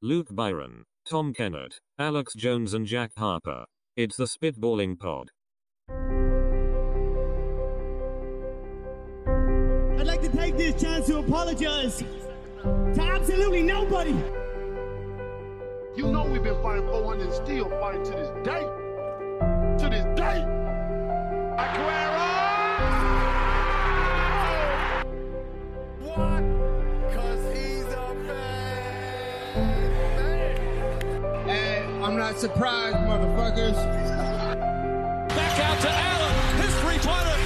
Luke Byron, Tom Kennett, Alex Jones and Jack Harper. It's the Spitballing Pod. I'd like to take this chance to apologize to absolutely nobody. You know we've been fighting for one and still fighting to this day. To this day. Aguero! What? 'Cause he's a man. Hey, I'm not surprised, motherfuckers. Back out to Allen. His three-pointer.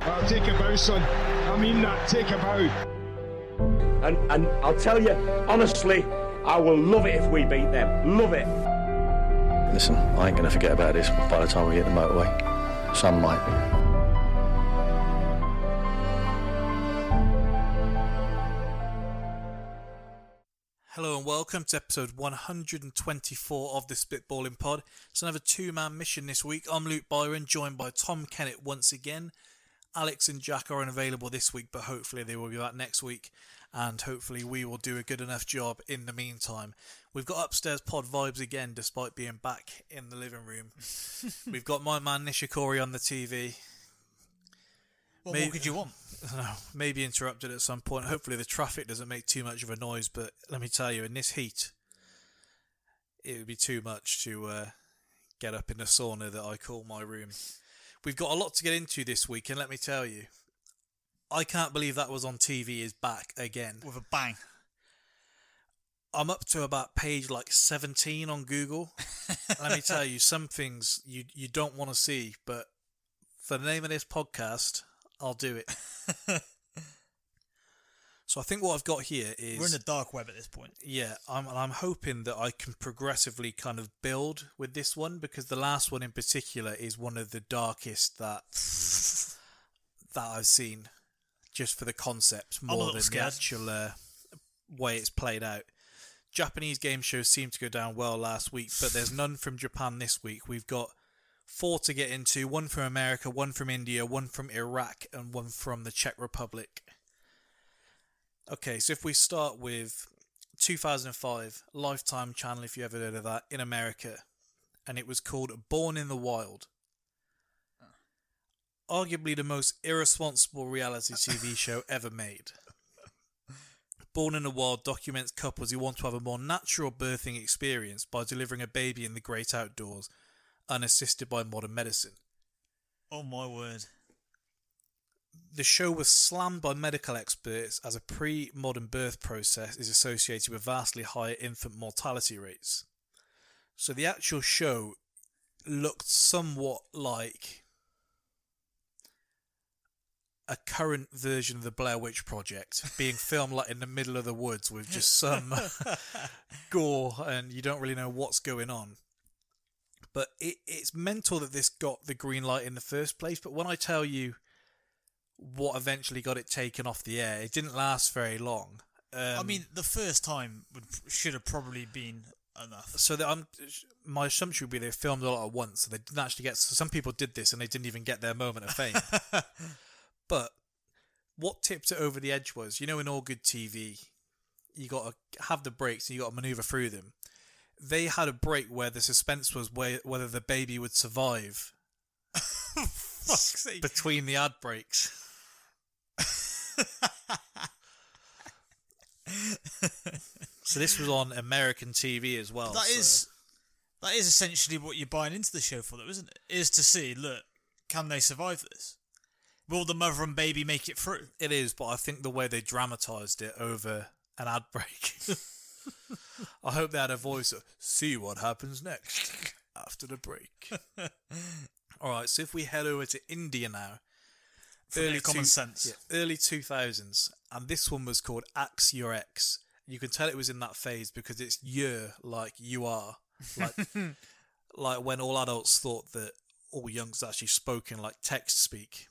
Bang! I'll take a bow, son. I mean that. Take a bow. And I'll tell you, honestly, I will love it if we beat them. Love it. Listen, I ain't going to forget about this by the time we hit the motorway. Some might. Hello and welcome to episode 124 of the Spitballing Pod. It's another two-man mission this week. I'm Luke Byron, joined by Tom Kennett once again. Alex and Jack are unavailable this week, but hopefully they will be back next week. And hopefully we will do a good enough job in the meantime. We've got upstairs pod vibes again, despite being back in the living room. We've got my man Nishikori on the TV. What more could you want? I don't know, maybe interrupted at some point. Hopefully the traffic doesn't make too much of a noise, but let me tell you, in this heat, it would be too much to get up in the sauna that I call my room. We've got a lot to get into this week, and let me tell you, I can't believe That Was On TV is back again. With a bang. I'm up to about page like 17 on Google. Let me tell you, some things you don't want to see, but for the name of this podcast, I'll do it. So I think what I've got here is... We're in the dark web at this point. Yeah, I'm hoping that I can progressively kind of build with this one, because the last one in particular is one of the darkest that I've seen. Just for the concept, more than the actual way it's played out. Japanese game shows seem to go down well last week, but there's none from Japan this week. We've got 4 to get into, one from America, one from India, one from Iraq, and one from the Czech Republic. Okay, so if we start with 2005, Lifetime Channel, if you ever heard of that, in America, and it was called Born in the Wild. Arguably the most irresponsible reality TV show ever made. Born in the Wild documents couples who want to have a more natural birthing experience by delivering a baby in the great outdoors, unassisted by modern medicine. Oh my word. The show was slammed by medical experts as a pre-modern birth process is associated with vastly higher infant mortality rates. So the actual show looked somewhat like a current version of the Blair Witch Project being filmed like in the middle of the woods with just some gore and you don't really know what's going on. But it's mental that this got the green light in the first place. But when I tell you what eventually got it taken off the air, it didn't last very long. I mean, the first time should have probably been enough. So my assumption would be they filmed a lot at once. So they didn't actually so some people did this and they didn't even get their moment of fame. But what tipped it over the edge was, you know, in all good TV, you got to have the breaks and you got to manoeuvre through them. They had a break where the suspense was whether the baby would survive between the ad breaks. So this was on American TV as well. That is essentially what you're buying into the show for, though, isn't it? Is to see, look, can they survive this? Will the mother and baby make it through? It is, but I think the way they dramatised it over an ad break. I hope they had a voice of, see what happens next after the break. All right, so if we head over to India now. Early 2000s. And this one was called Axe Your Ex. You can tell it was in that phase because it's your, like you are. Like when all adults thought that all youngsters actually spoke in like text speak.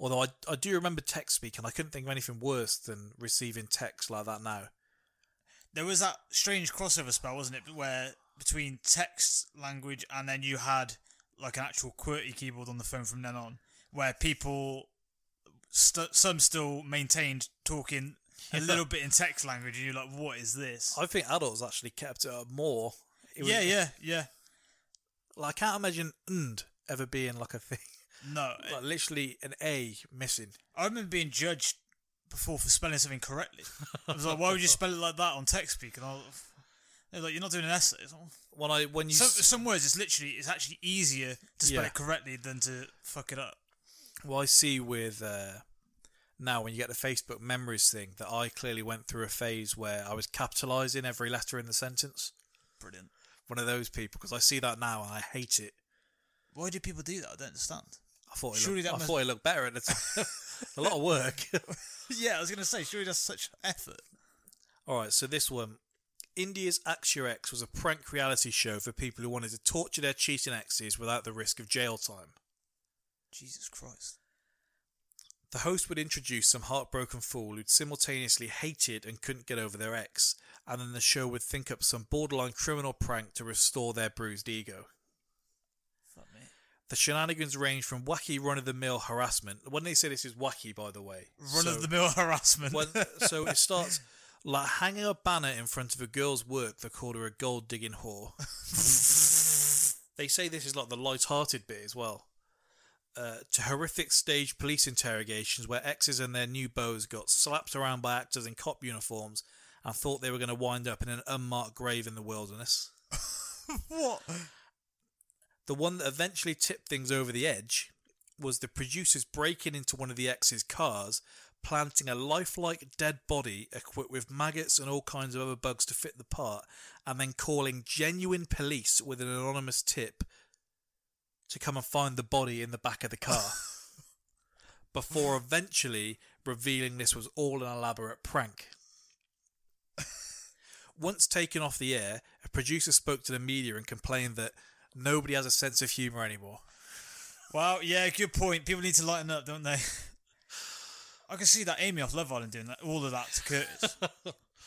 Although I do remember text speak, and I couldn't think of anything worse than receiving text like that now. There was that strange crossover spell, wasn't it, where between text language and then you had like an actual QWERTY keyboard on the phone from then on, where people, some still maintained talking a little bit in text language, and you're like, what is this? I think adults actually kept it up more. Yeah. Like, I can't imagine "and" ever being like a thing. No. Like, literally an A missing. I remember being judged before for spelling something correctly. I was like, why would you spell it like that on TextSpeak? And they're like, you're not doing an essay. Some words, it's actually easier to spell it correctly than to fuck it up. Well, I see with now when you get the Facebook memories thing that I clearly went through a phase where I was capitalising every letter in the sentence. Brilliant. One of those people, because I see that now and I hate it. Why do people do that? I don't understand. I thought it looked better at the time. A lot of work. Yeah, I was going to say, surely that's such effort. All right, so this one. India's Axe Your Ex was a prank reality show for people who wanted to torture their cheating exes without the risk of jail time. Jesus Christ. The host would introduce some heartbroken fool who'd simultaneously hated and couldn't get over their ex, and then the show would think up some borderline criminal prank to restore their bruised ego. Fuck me. The shenanigans range from wacky run-of-the-mill harassment. When they say this is wacky, by the way. Run-of-the-mill harassment. So it starts like hanging a banner in front of a girl's work that called her a gold-digging whore. They say this is like the light-hearted bit as well. To horrific stage police interrogations where exes and their new beaux got slapped around by actors in cop uniforms and thought they were going to wind up in an unmarked grave in the wilderness. What? The one that eventually tipped things over the edge was the producers breaking into one of the exes' cars, planting a lifelike dead body equipped with maggots and all kinds of other bugs to fit the part, and then calling genuine police with an anonymous tip to come and find the body in the back of the car before eventually revealing this was all an elaborate prank. Once taken off the air, a producer spoke to the media and complained that nobody has a sense of humour anymore. Well, yeah, good point. People need to lighten up, don't they? I can see that Amy off Love Island doing that, all of that to Curtis.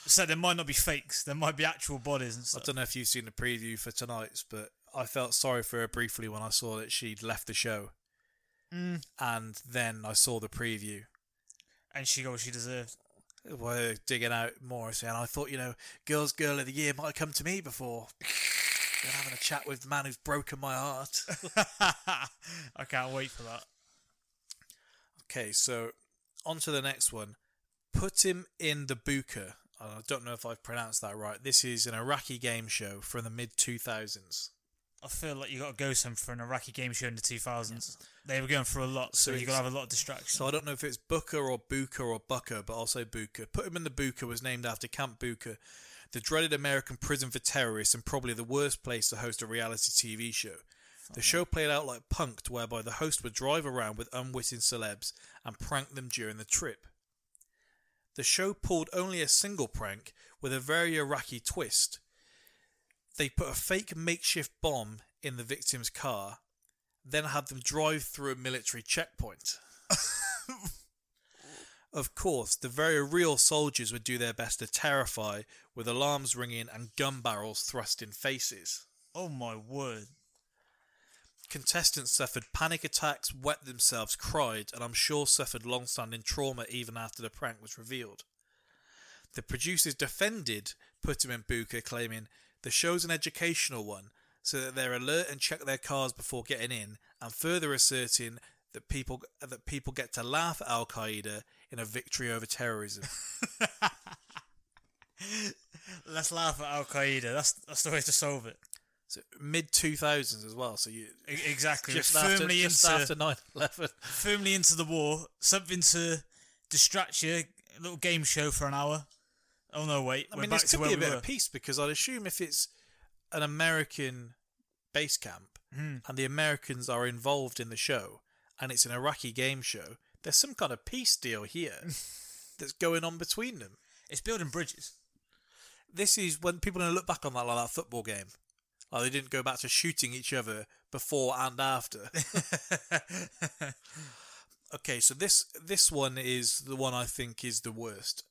So there might not be fakes. There might be actual bodies and stuff. I don't know if you've seen the preview for tonight's, but I felt sorry for her briefly when I saw that she'd left the show. Mm. And then I saw the preview. And she got what she deserved. Well, digging out more. And I thought, Girls Girl of the Year might have come to me before. Been having a chat with the man who's broken my heart. I can't wait for that. Okay, so on to the next one. Put Him in the Buka. I don't know if I've pronounced that right. This is an Iraqi game show from the mid-2000s. I feel like you got to go some for an Iraqi game show in the 2000s. They were going for a lot, so you got to have a lot of distractions. So I don't know if it's Buka, but I'll say Buka. Put Him in the Buka was named after Camp Buka, the dreaded American prison for terrorists and probably the worst place to host a reality TV show. The show played out like Punk'd, whereby the host would drive around with unwitting celebs and prank them during the trip. The show pulled only a single prank with a very Iraqi twist. They put a fake makeshift bomb in the victim's car, then had them drive through a military checkpoint. Of course, the very real soldiers would do their best to terrify, with alarms ringing and gun barrels thrust in faces. Oh my word. Contestants suffered panic attacks, wet themselves, cried, and I'm sure suffered long-standing trauma even after the prank was revealed. The producers defended Put Him in Buka, claiming, "The show's an educational one, so that they're alert and check their cars before getting in," and further asserting that people get to laugh at Al-Qaeda in a victory over terrorism. Let's laugh at Al-Qaeda. That's the way to solve it. So mid-2000s as well. So you exactly just after 9/11, firmly into the war. Something to distract you. A little game show for an hour. Oh no, wait. I mean, this could be a bit of peace, because I'd assume if it's an American base camp and the Americans are involved in the show, and it's an Iraqi game show, there's some kind of peace deal here that's going on between them. It's building bridges. This is when people are going to look back on that like that football game. Like they didn't go back to shooting each other before and after. Okay, so this one is the one I think is the worst.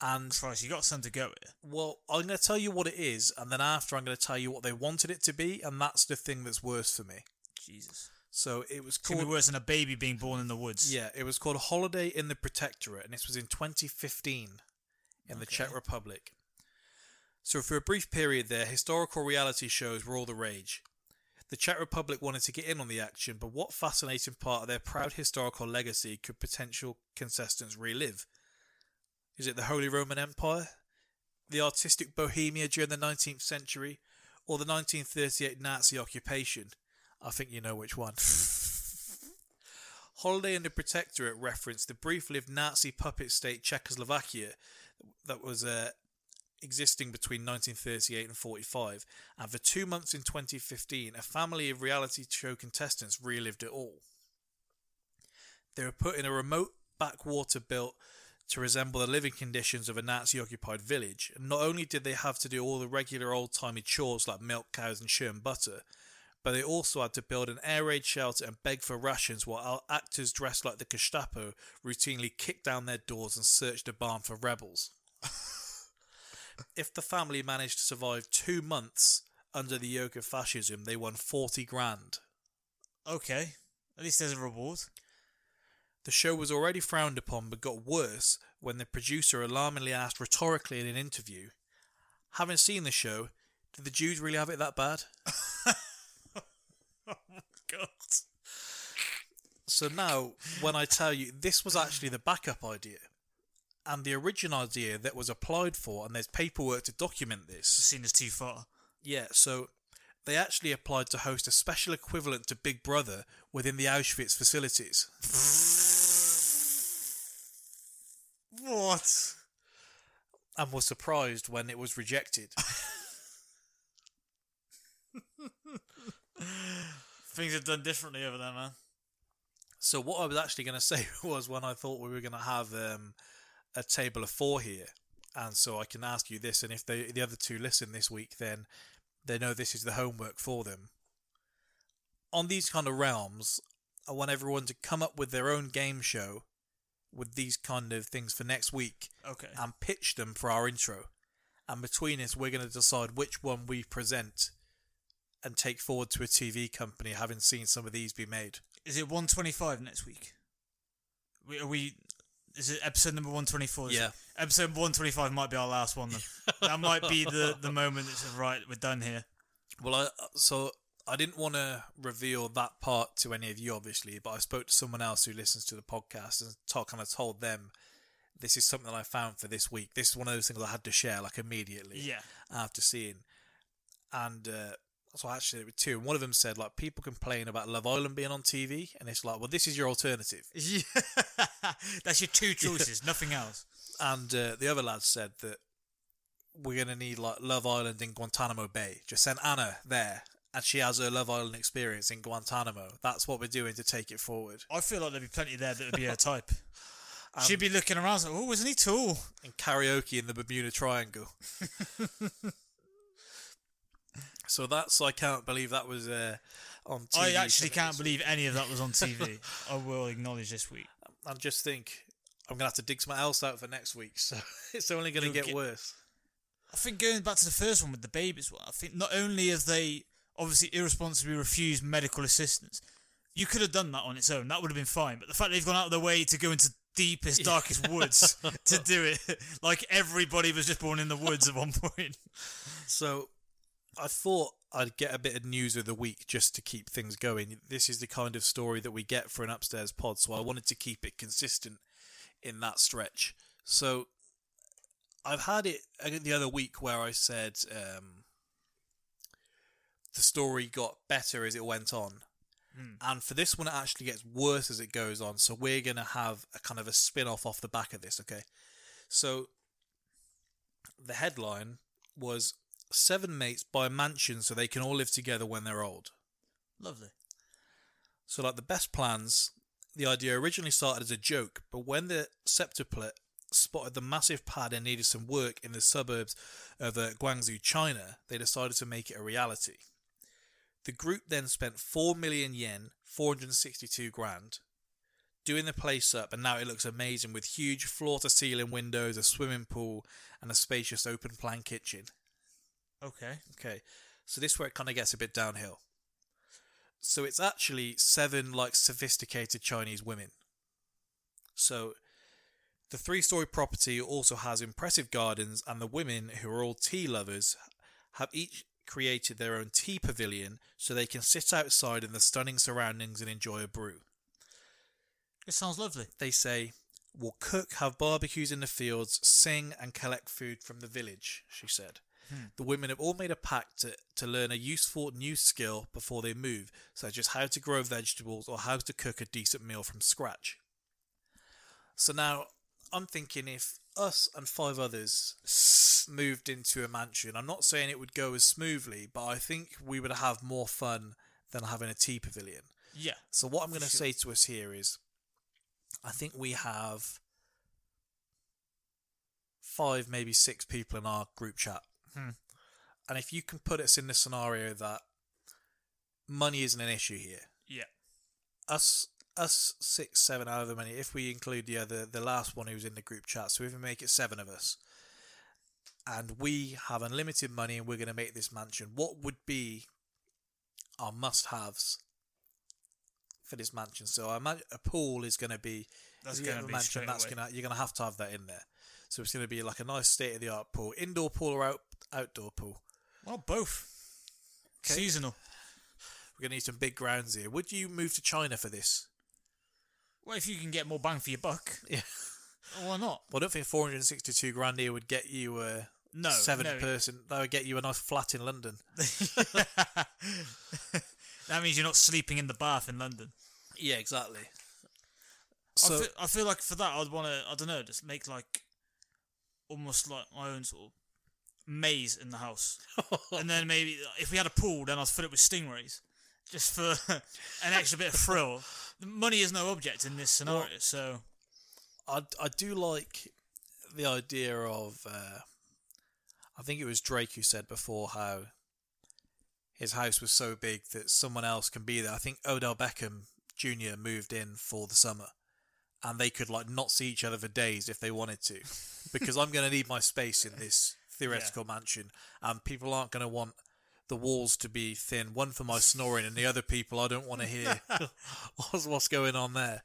And Christ, you got something to go with. Well, I'm going to tell you what it is, and then after I'm going to tell you what they wanted it to be, and that's the thing that's worse for me. Jesus. So it was called... It could be worse than a baby being born in the woods. Yeah, it was called Holiday in the Protectorate, and this was in 2015. in the Czech Republic. So for a brief period there, historical reality shows were all the rage. The Czech Republic wanted to get in on the action, but what fascinating part of their proud historical legacy could potential contestants relive? Is it the Holy Roman Empire? The artistic Bohemia during the 19th century? Or the 1938 Nazi occupation? I think you know which one. Holiday and the Protectorate referenced the brief-lived Nazi puppet state Czechoslovakia that was existing between 1938 and 45, and for 2 months in 2015, a family of reality show contestants relived it all. They were put in a remote backwater built to resemble the living conditions of a Nazi-occupied village, and not only did they have to do all the regular old-timey chores like milk cows and churn butter, but they also had to build an air raid shelter and beg for rations while actors dressed like the Gestapo routinely kicked down their doors and searched a barn for rebels. If the family managed to survive 2 months under the yoke of fascism, they won 40 grand. Okay, at least there's a reward. The show was already frowned upon, but got worse when the producer alarmingly asked rhetorically in an interview, "Having seen the show, did the Jews really have it that bad?" Oh my God. So now, when I tell you, this was actually the backup idea. And the original idea that was applied for, and there's paperwork to document this. It's seen as too far. Yeah, so they actually applied to host a special equivalent to Big Brother within the Auschwitz facilities. What? And was surprised when it was rejected. Things are done differently over there, man. So what I was actually going to say was when I thought we were going to have a table of four here, and so I can ask you this, and if the other two listen this week, then they know this is the homework for them. On these kind of realms, I want everyone to come up with their own game show with these kind of things for next week, okay, and pitch them for our intro, and between us we're going to decide which one we present and take forward to a TV company, having seen some of these be made. Is it 125 next week? Is it episode number 124? Yeah. Episode 125 might be our last one, then. That might be the moment that says, right, we're done here. Well, I didn't want to reveal that part to any of you, obviously, but I spoke to someone else who listens to the podcast and told them, this is something that I found for this week. This is one of those things I had to share, like, immediately after seeing. And so actually there were two, and one of them said, like, people complain about Love Island being on TV, and it's like, well, this is your alternative. Yeah. That's your two choices, nothing else. And the other lad said that we're going to need, like, Love Island in Guantanamo Bay. Just send Anna there, and she has her Love Island experience in Guantanamo. That's what we're doing to take it forward. I feel like there'd be plenty there that would be her type. She'd be looking around like, oh, isn't he tall? And karaoke in the Bermuda Triangle. So I can't believe that was on TV. I actually can't believe any of that was on TV. I will acknowledge this week. I just think I'm going to have to dig something else out for next week. So it's only going to get worse. I think going back to the first one with the babies, I think not only have they obviously irresponsibly refused medical assistance, you could have done that on its own. That would have been fine. But the fact they've gone out of their way to go into deepest, darkest woods to do it, like everybody was just born in the woods at one point. So I thought I'd get a bit of news of the week just to keep things going. This is the kind of story that we get for an upstairs pod, so I wanted to keep it consistent in that stretch. So I've had it the other week where I said the story got better as it went on. And for this one, it actually gets worse as it goes on. So we're going to have a kind of a spin-off off the back of this, okay? So the headline was, 7 mates buy a mansion so they can all live together when they're old. Lovely. So, like, the best plans, the idea originally started as a joke, but when the septuplet spotted the massive pad and needed some work in the suburbs of Guangzhou, China, they decided to make it a reality. The group then spent 4 million yen, 462 grand, doing the place up, and now it looks amazing with huge floor-to-ceiling windows, a swimming pool, and a spacious open-plan kitchen. Okay. So this is where it kind of gets a bit downhill. So it's actually 7, like, sophisticated Chinese women. So The three-story property also has impressive gardens, and the women, who are all tea lovers, have each created their own tea pavilion so they can sit outside in the stunning surroundings and enjoy a brew. It sounds lovely. They say, "We'll cook, have barbecues in the fields, sing and collect food from the village," she said. The women have all made a pact to learn a useful new skill before they move, such as how to grow vegetables or how to cook a decent meal from scratch. So now, I'm thinking if us and five others moved into a mansion, I'm not saying it would go as smoothly, but I think we would have more fun than having a tea pavilion. Yeah. So what I'm going to say to us here is, I think we have 5, maybe 6 people in our group chat. And if you can put us in the scenario that money isn't an issue here. Yeah. Us 6, 7, however many, if we include the last one who was in the group chat, so if we make it 7 of us, and we have unlimited money and we're going to make this mansion, what would be our must-haves for this mansion? So I imagine a pool is going to be... That's going to be mansion, that's gonna, you're going to have that in there. So it's going to be like a nice state-of-the-art pool. Indoor pool or outdoor pool? Well, both. Okay. Seasonal. We're going to need some big grounds here. Would you move to China for this? Well, if you can get more bang for your buck. Yeah. Why not? Well, I don't think 462 grand here would get you a seven person. That would get you a nice flat in London. That means you're not sleeping in the bath in London. Yeah, exactly. So, I feel like for that, I'd want to, I don't know, just make like almost like my own sort of maze in the house. And then maybe if we had a pool, then I'd fill it with stingrays just for an extra bit of thrill. Money is no object in this scenario, well, so... I do like the idea of... I think it was Drake who said before how his house was so big that someone else can be there. I think Odell Beckham Jr. moved in for the summer, and they could like not see each other for days if they wanted to, because I'm going to need my space in this theoretical mansion, and people aren't going to want the walls to be thin, one for my snoring and the other people I don't want to hear what's going on there.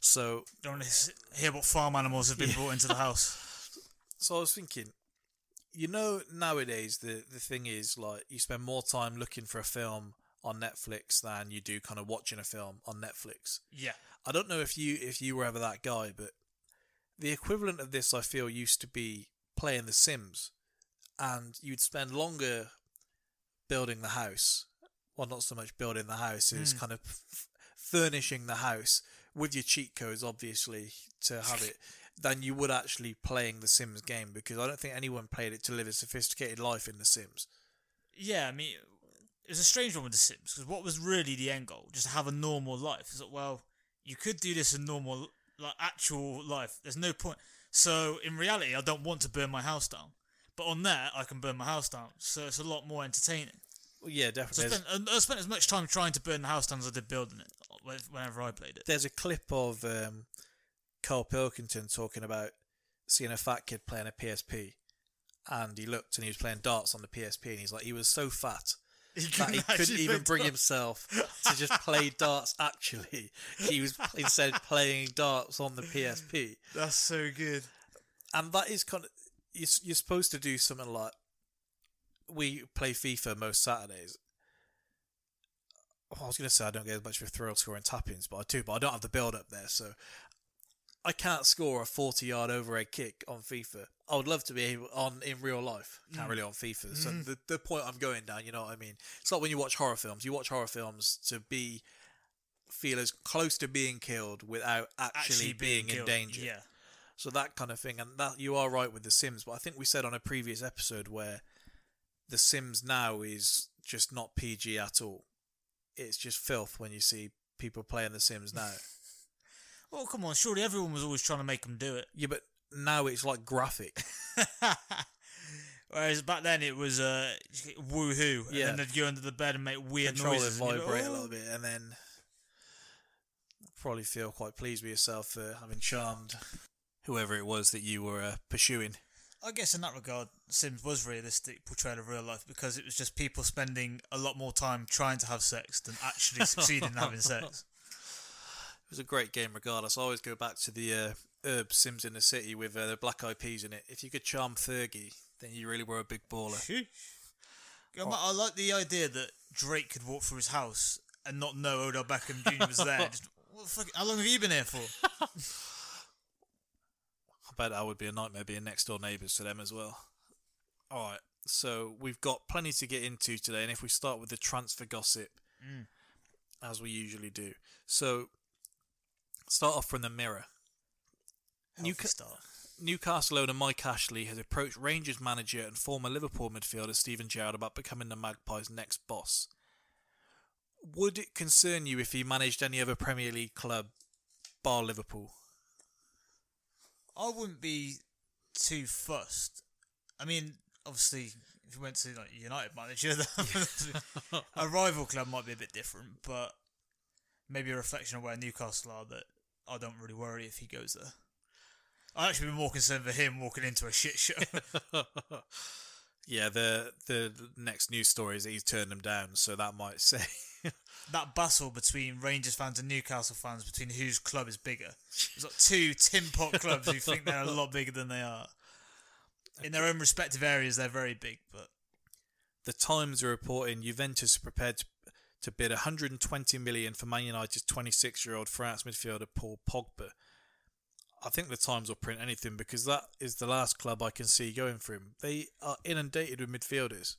So don't want to hear what farm animals have been brought into the house. So I was thinking, you know, nowadays the thing is, like, you spend more time looking for a film on Netflix than you do kind of watching a film on Netflix. Yeah. I don't know if you were ever that guy, but the equivalent of this, I feel, used to be playing The Sims, and you'd spend longer building the house. Well, not so much building the house, it's kind of furnishing the house with your cheat codes, obviously, to have it, than you would actually playing The Sims game, because I don't think anyone played it to live a sophisticated life in The Sims. Yeah, I mean, it was a strange one with The Sims, because what was really the end goal? Just to have a normal life. It's like, well... You could do this in normal, like actual life. There's no point. So in reality, I don't want to burn my house down. But on there, I can burn my house down. So it's a lot more entertaining. Well, yeah, definitely. So I spent as much time trying to burn the house down as I did building it whenever I played it. There's a clip of Carl Pilkington talking about seeing a fat kid playing a PSP. And he looked and he was playing darts on the PSP. And he's like, he was so fat. He couldn't even bring himself to just play darts, actually. He was instead playing darts on the PSP. That's so good. And that is kind of... You're supposed to do something like... We play FIFA most Saturdays. Well, I was going to say I don't get as much of a thrill scoring tap-ins, but I do, but I don't have the build-up there, so... I can't score a 40-yard overhead kick on FIFA. I would love to be able on in real life. Can't really on FIFA. So the point I'm going down, you know what I mean? It's like when you watch horror films. You watch horror films to feel as close to being killed without actually being in danger. Yeah. So that kind of thing. And that you are right with The Sims. But I think we said on a previous episode where The Sims now is just not PG at all. It's just filth when you see people playing The Sims now. Oh, come on, surely everyone was always trying to make them do it. Yeah, but now it's like graphic. Whereas back then it was woohoo. Yeah. And then they'd go under the bed and make weird noises. Control it, vibrate a little bit, and then probably feel quite pleased with yourself for having charmed whoever it was that you were pursuing. I guess in that regard, Sims was realistic portrayal of real life because it was just people spending a lot more time trying to have sex than actually succeeding in having sex. It was a great game regardless. I always go back to the Herb Sims in the City with the Black Eyed Peas in it. If you could charm Fergie, then you really were a big baller. I like the idea that Drake could walk through his house and not know Odell Beckham Jr. was there. Just, what the fuck, how long have you been here for? I bet that would be a nightmare being next door neighbours to them as well. All right, so we've got plenty to get into today, and if we start with the transfer gossip, as we usually do. So, start off from the Mirror. Newcastle owner Mike Ashley has approached Rangers manager and former Liverpool midfielder Steven Gerrard about becoming the Magpies' next boss. Would it concern you if he managed any other Premier League club, bar Liverpool? I wouldn't be too fussed. I mean, obviously, if you went to like United manager, a rival club might be a bit different, but maybe a reflection of where Newcastle are that I don't really worry if he goes there. I'd actually be more concerned for him walking into a shit show. Yeah, the next news story is that he's turned them down, so that might say... That battle between Rangers fans and Newcastle fans between whose club is bigger. There's like two tin pot clubs who think they're a lot bigger than they are. In their own respective areas, they're very big, but... The Times are reporting Juventus are prepared to bid $120 million for Man United's 26-year-old France midfielder Paul Pogba. I think the Times will print anything because that is the last club I can see going for him. They are inundated with midfielders.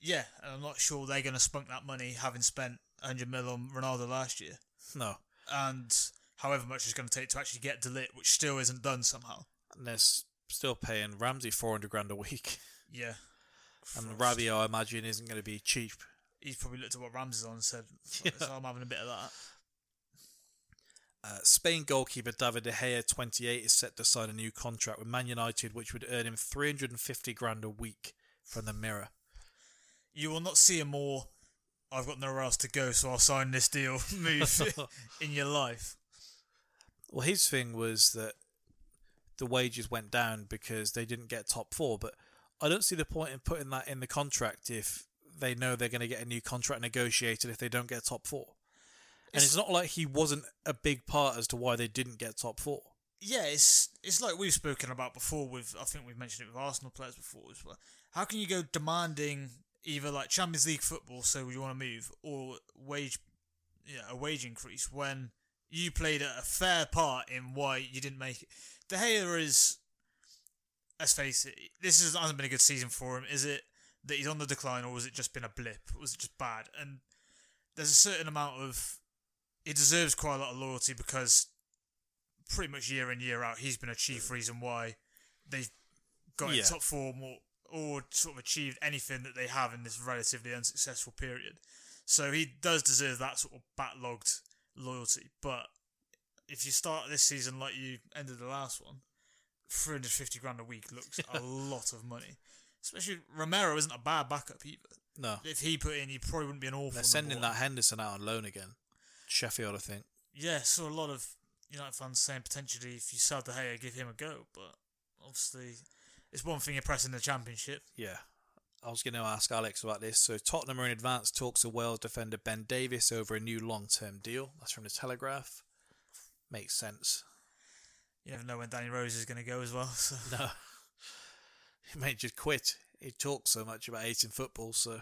Yeah, and I'm not sure they're going to spunk that money having spent 100 mil on Ronaldo last year. No. And however much it's going to take to actually get De Ligt, which still isn't done somehow. And they're still paying Ramsey 400 grand a week. Yeah. And Rabiot, I imagine, isn't going to be cheap. He's probably looked at what Ramsey's on and said, so I'm having a bit of that. Spain goalkeeper David De Gea, 28, is set to sign a new contract with Man United, which would earn him 350 grand a week from the Mirror. You will not see a more, I've got nowhere else to go, so I'll sign this deal move in your life. Well, his thing was that the wages went down because they didn't get top four, but I don't see the point in putting that in the contract if they know they're going to get a new contract negotiated if they don't get top four. And it's not like he wasn't a big part as to why they didn't get top four. Yeah, it's like we've spoken about before. I think we've mentioned it with Arsenal players before as well. How can you go demanding either like Champions League football, so you want to move, or a wage increase when you played a fair part in why you didn't make it? De Gea is, let's face it, this hasn't been a good season for him. Is it that he's on the decline, or has it just been a blip? Was it just bad? And there's a certain amount of... He deserves quite a lot of loyalty because pretty much year in, year out, he's been a chief reason why they've got in top form or sort of achieved anything that they have in this relatively unsuccessful period. So he does deserve that sort of backlogged loyalty. But if you start this season like you ended the last one, 350 grand a week looks a lot of money. Especially Romero isn't a bad backup either. No. If he put in, he probably wouldn't be an awful one. They're sending that Henderson out on loan again. Sheffield, I think. Yeah, so a lot of United fans saying potentially if you sell De Gea, give him a go, but obviously it's one thing you're pressing the Championship. Yeah. I was going to ask Alex about this. So Tottenham are in advanced talks of Wales defender Ben Davies over a new long-term deal. That's from the Telegraph. Makes sense. You never know when Danny Rose is going to go as well. So. No. He may just quit. He talks so much about hating football, so...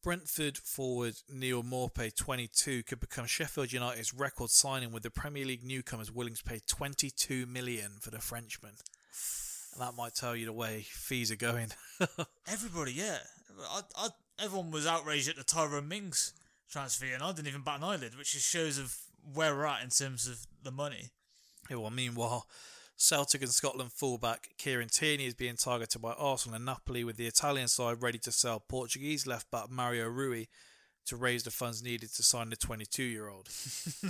Brentford forward Neal Maupay, 22, could become Sheffield United's record signing with the Premier League newcomers willing to pay $22 million for the Frenchman. And that might tell you the way fees are going. Everybody, yeah. Everyone was outraged at the Tyrone Mings transfer, and I didn't even bat an eyelid, which just shows of where we're at in terms of the money. Yeah, well, meanwhile, Celtic and Scotland fullback Kieran Tierney is being targeted by Arsenal and Napoli, with the Italian side ready to sell Portuguese left-back Mario Rui to raise the funds needed to sign the 22-year-old.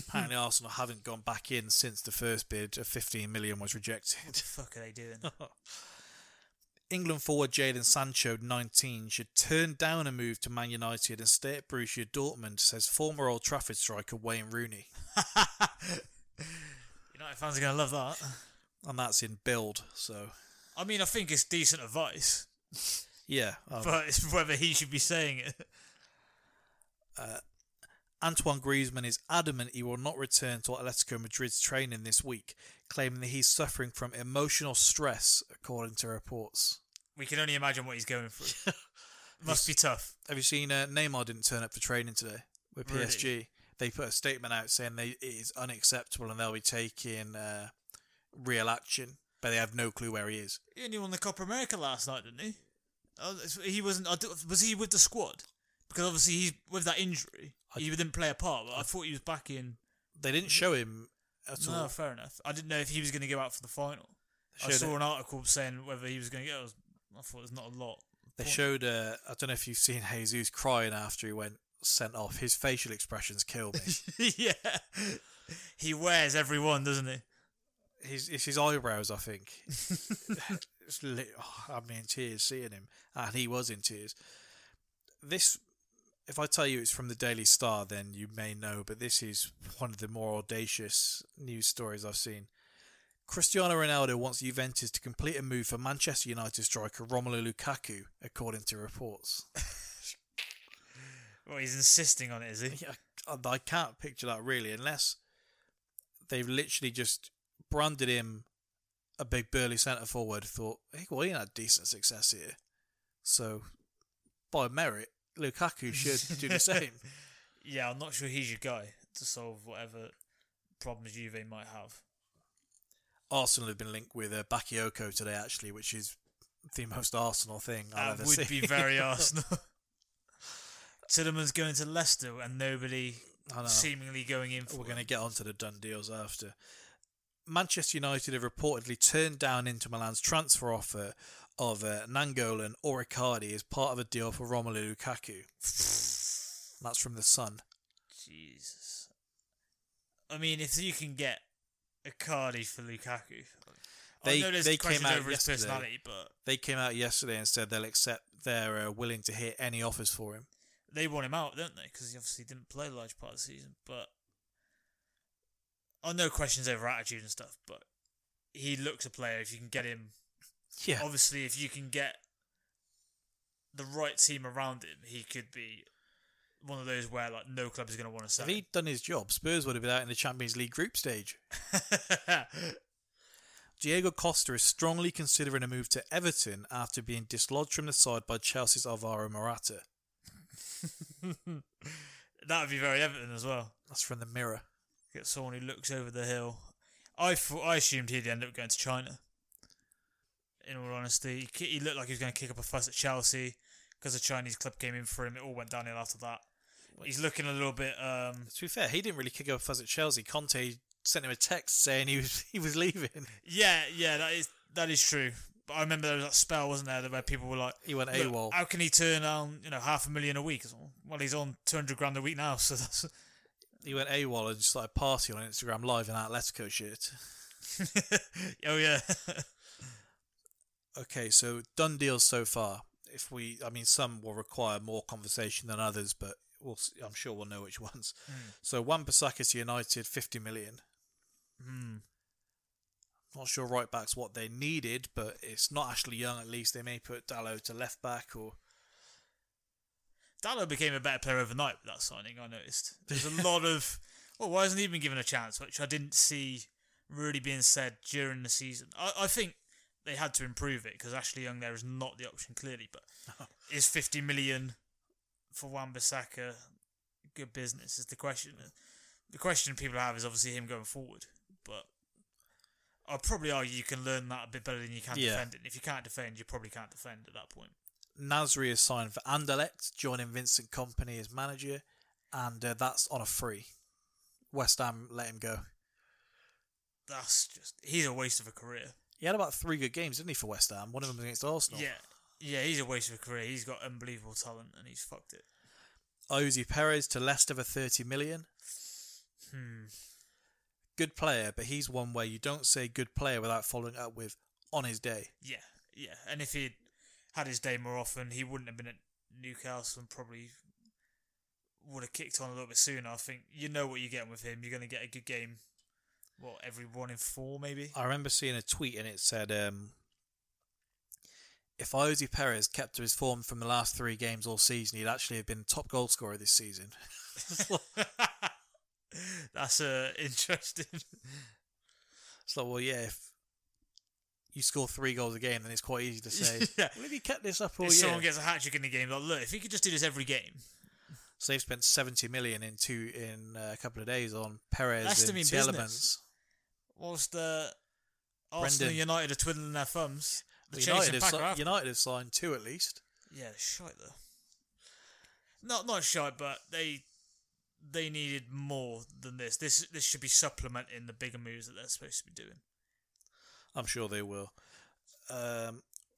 Apparently Arsenal haven't gone back in since the first bid of $15 million was rejected. What the fuck are they doing? England forward Jadon Sancho, 19, should turn down a move to Man United and stay at Borussia Dortmund, says former Old Trafford striker Wayne Rooney. United fans are going to love that. And that's in Build, so... I mean, I think it's decent advice. Yeah. But it's whether he should be saying it. Antoine Griezmann is adamant he will not return to Atletico Madrid's training this week, claiming that he's suffering from emotional stress, according to reports. We can only imagine what he's going through. Must be tough. Have you seen Neymar didn't turn up for training today with PSG? Really? They put a statement out saying it is unacceptable and they'll be taking real action, but they have no clue where he is. He only won the Copa America last night, didn't he? He wasn't. Was he with the squad? Because obviously he's with that injury. He didn't play a part, but I thought he was back in. They didn't show him at all. No, fair enough. I didn't know if he was going to go out for the final. I saw an article saying whether he was going to go. I thought there's not a lot. They showed, I don't know if you've seen Jesus crying after he went sent off. His facial expressions kill me. Yeah. He wears every one, doesn't he? It's his eyebrows, I think. I'm in tears seeing him. And he was in tears. This... If I tell you it's from the Daily Star, then you may know, but this is one of the more audacious news stories I've seen. Cristiano Ronaldo wants Juventus to complete a move for Manchester United striker Romelu Lukaku, according to reports. Well, he's insisting on it, is he? I can't picture that, really, unless they've literally just branded him a big burly centre-forward, thought, hey, well, he had decent success here. So, by merit, Lukaku should do the same. Yeah, I'm not sure he's your guy to solve whatever problems Juve might have. Arsenal have been linked with Bakayoko today, actually, which is the most Arsenal thing I've ever seen. That would be very Arsenal. Tielemans going to Leicester and nobody seemingly going in for it. We're going to get onto the done deals after. Manchester United have reportedly turned down Inter Milan's transfer offer of Nangolan and Oricadi as part of a deal for Romelu Lukaku. That's from The Sun. Jesus. I mean, if you can get Icardi for Lukaku... They came out over yesterday. His personality, but... They came out yesterday and said they're willing to hear any offers for him. They want him out, don't they? Because he obviously didn't play a large part of the season, but... I know questions over attitude and stuff, but he looks a player if you can get him... Yeah. Obviously, if you can get the right team around him, he could be one of those where like no club is going to want to sell him. If he'd done his job, Spurs would have been out in the Champions League group stage. Diego Costa is strongly considering a move to Everton after being dislodged from the side by Chelsea's Alvaro Morata. That would be very Everton as well. That's from the Mirror. Get someone who looks over the hill. I assumed he'd end up going to China. In all honesty, he looked like he was going to kick up a fuss at Chelsea because a Chinese club came in for him. It all went downhill after that. He's looking a little bit... To be fair, he didn't really kick up a fuss at Chelsea. Conte sent him a text saying he was leaving. Yeah, that is true. But I remember there was that spell, wasn't there, where people were like... He went AWOL. How can he turn on $500,000 a week? Well, he's on $200,000 a week now, so that's... He went AWOL and started partying on Instagram Live in Atletico shirt. Oh, yeah. Okay, so done deals so far. Some will require more conversation than others, but I'm sure we'll know which ones. Mm. So Wan-Bissaka to United, 50 million. Mm. Not sure right back's what they needed, but it's not Ashley Young. At least they may put Dalot to left back or. Dalot became a better player overnight with that signing. I noticed there's a lot of why hasn't he been given a chance, which I didn't see really being said during the season. I think. They had to improve it because Ashley Young there is not the option clearly, but is 50 million for Wan-Bissaka good business? Is the question. The question people have is obviously him going forward, but I'll probably argue you can learn that a bit better than you can defend it. If you can't defend, you probably can't defend at that point. Nasri is signed for Anderlecht, joining Vincent Kompany as manager, and that's on a free. West Ham let him go. He's a waste of a career. He had about three good games, didn't he, for West Ham? One of them against Arsenal. Yeah, he's a waste of a career. He's got unbelievable talent, and he's fucked it. Ozy Perez to Leicester for 30 million. Good player, but he's one where you don't say good player without following up with on his day. Yeah. And if he'd had his day more often, he wouldn't have been at Newcastle and probably would have kicked on a little bit sooner. I think you know what you're getting with him. You're going to get a good game. Every 1 in 4, maybe? I remember seeing a tweet and it said if Iosi Perez kept to his form from the last three games all season, he'd actually have been top goal scorer this season. That's interesting. It's like, well, yeah, if you score 3 goals a game, then it's quite easy to say, yeah, well, if you kept this up all year... Someone gets a hat-trick in the game, like, look, if he could just do this every game... So they've spent 70 million in a couple of days on Perez Leicester and elements. Whilst Arsenal and United are twiddling their thumbs. The United have signed 2 at least. Yeah, shite though. Not shite, but they needed more than this. This should be supplementing the bigger moves that they're supposed to be doing. I'm sure they will.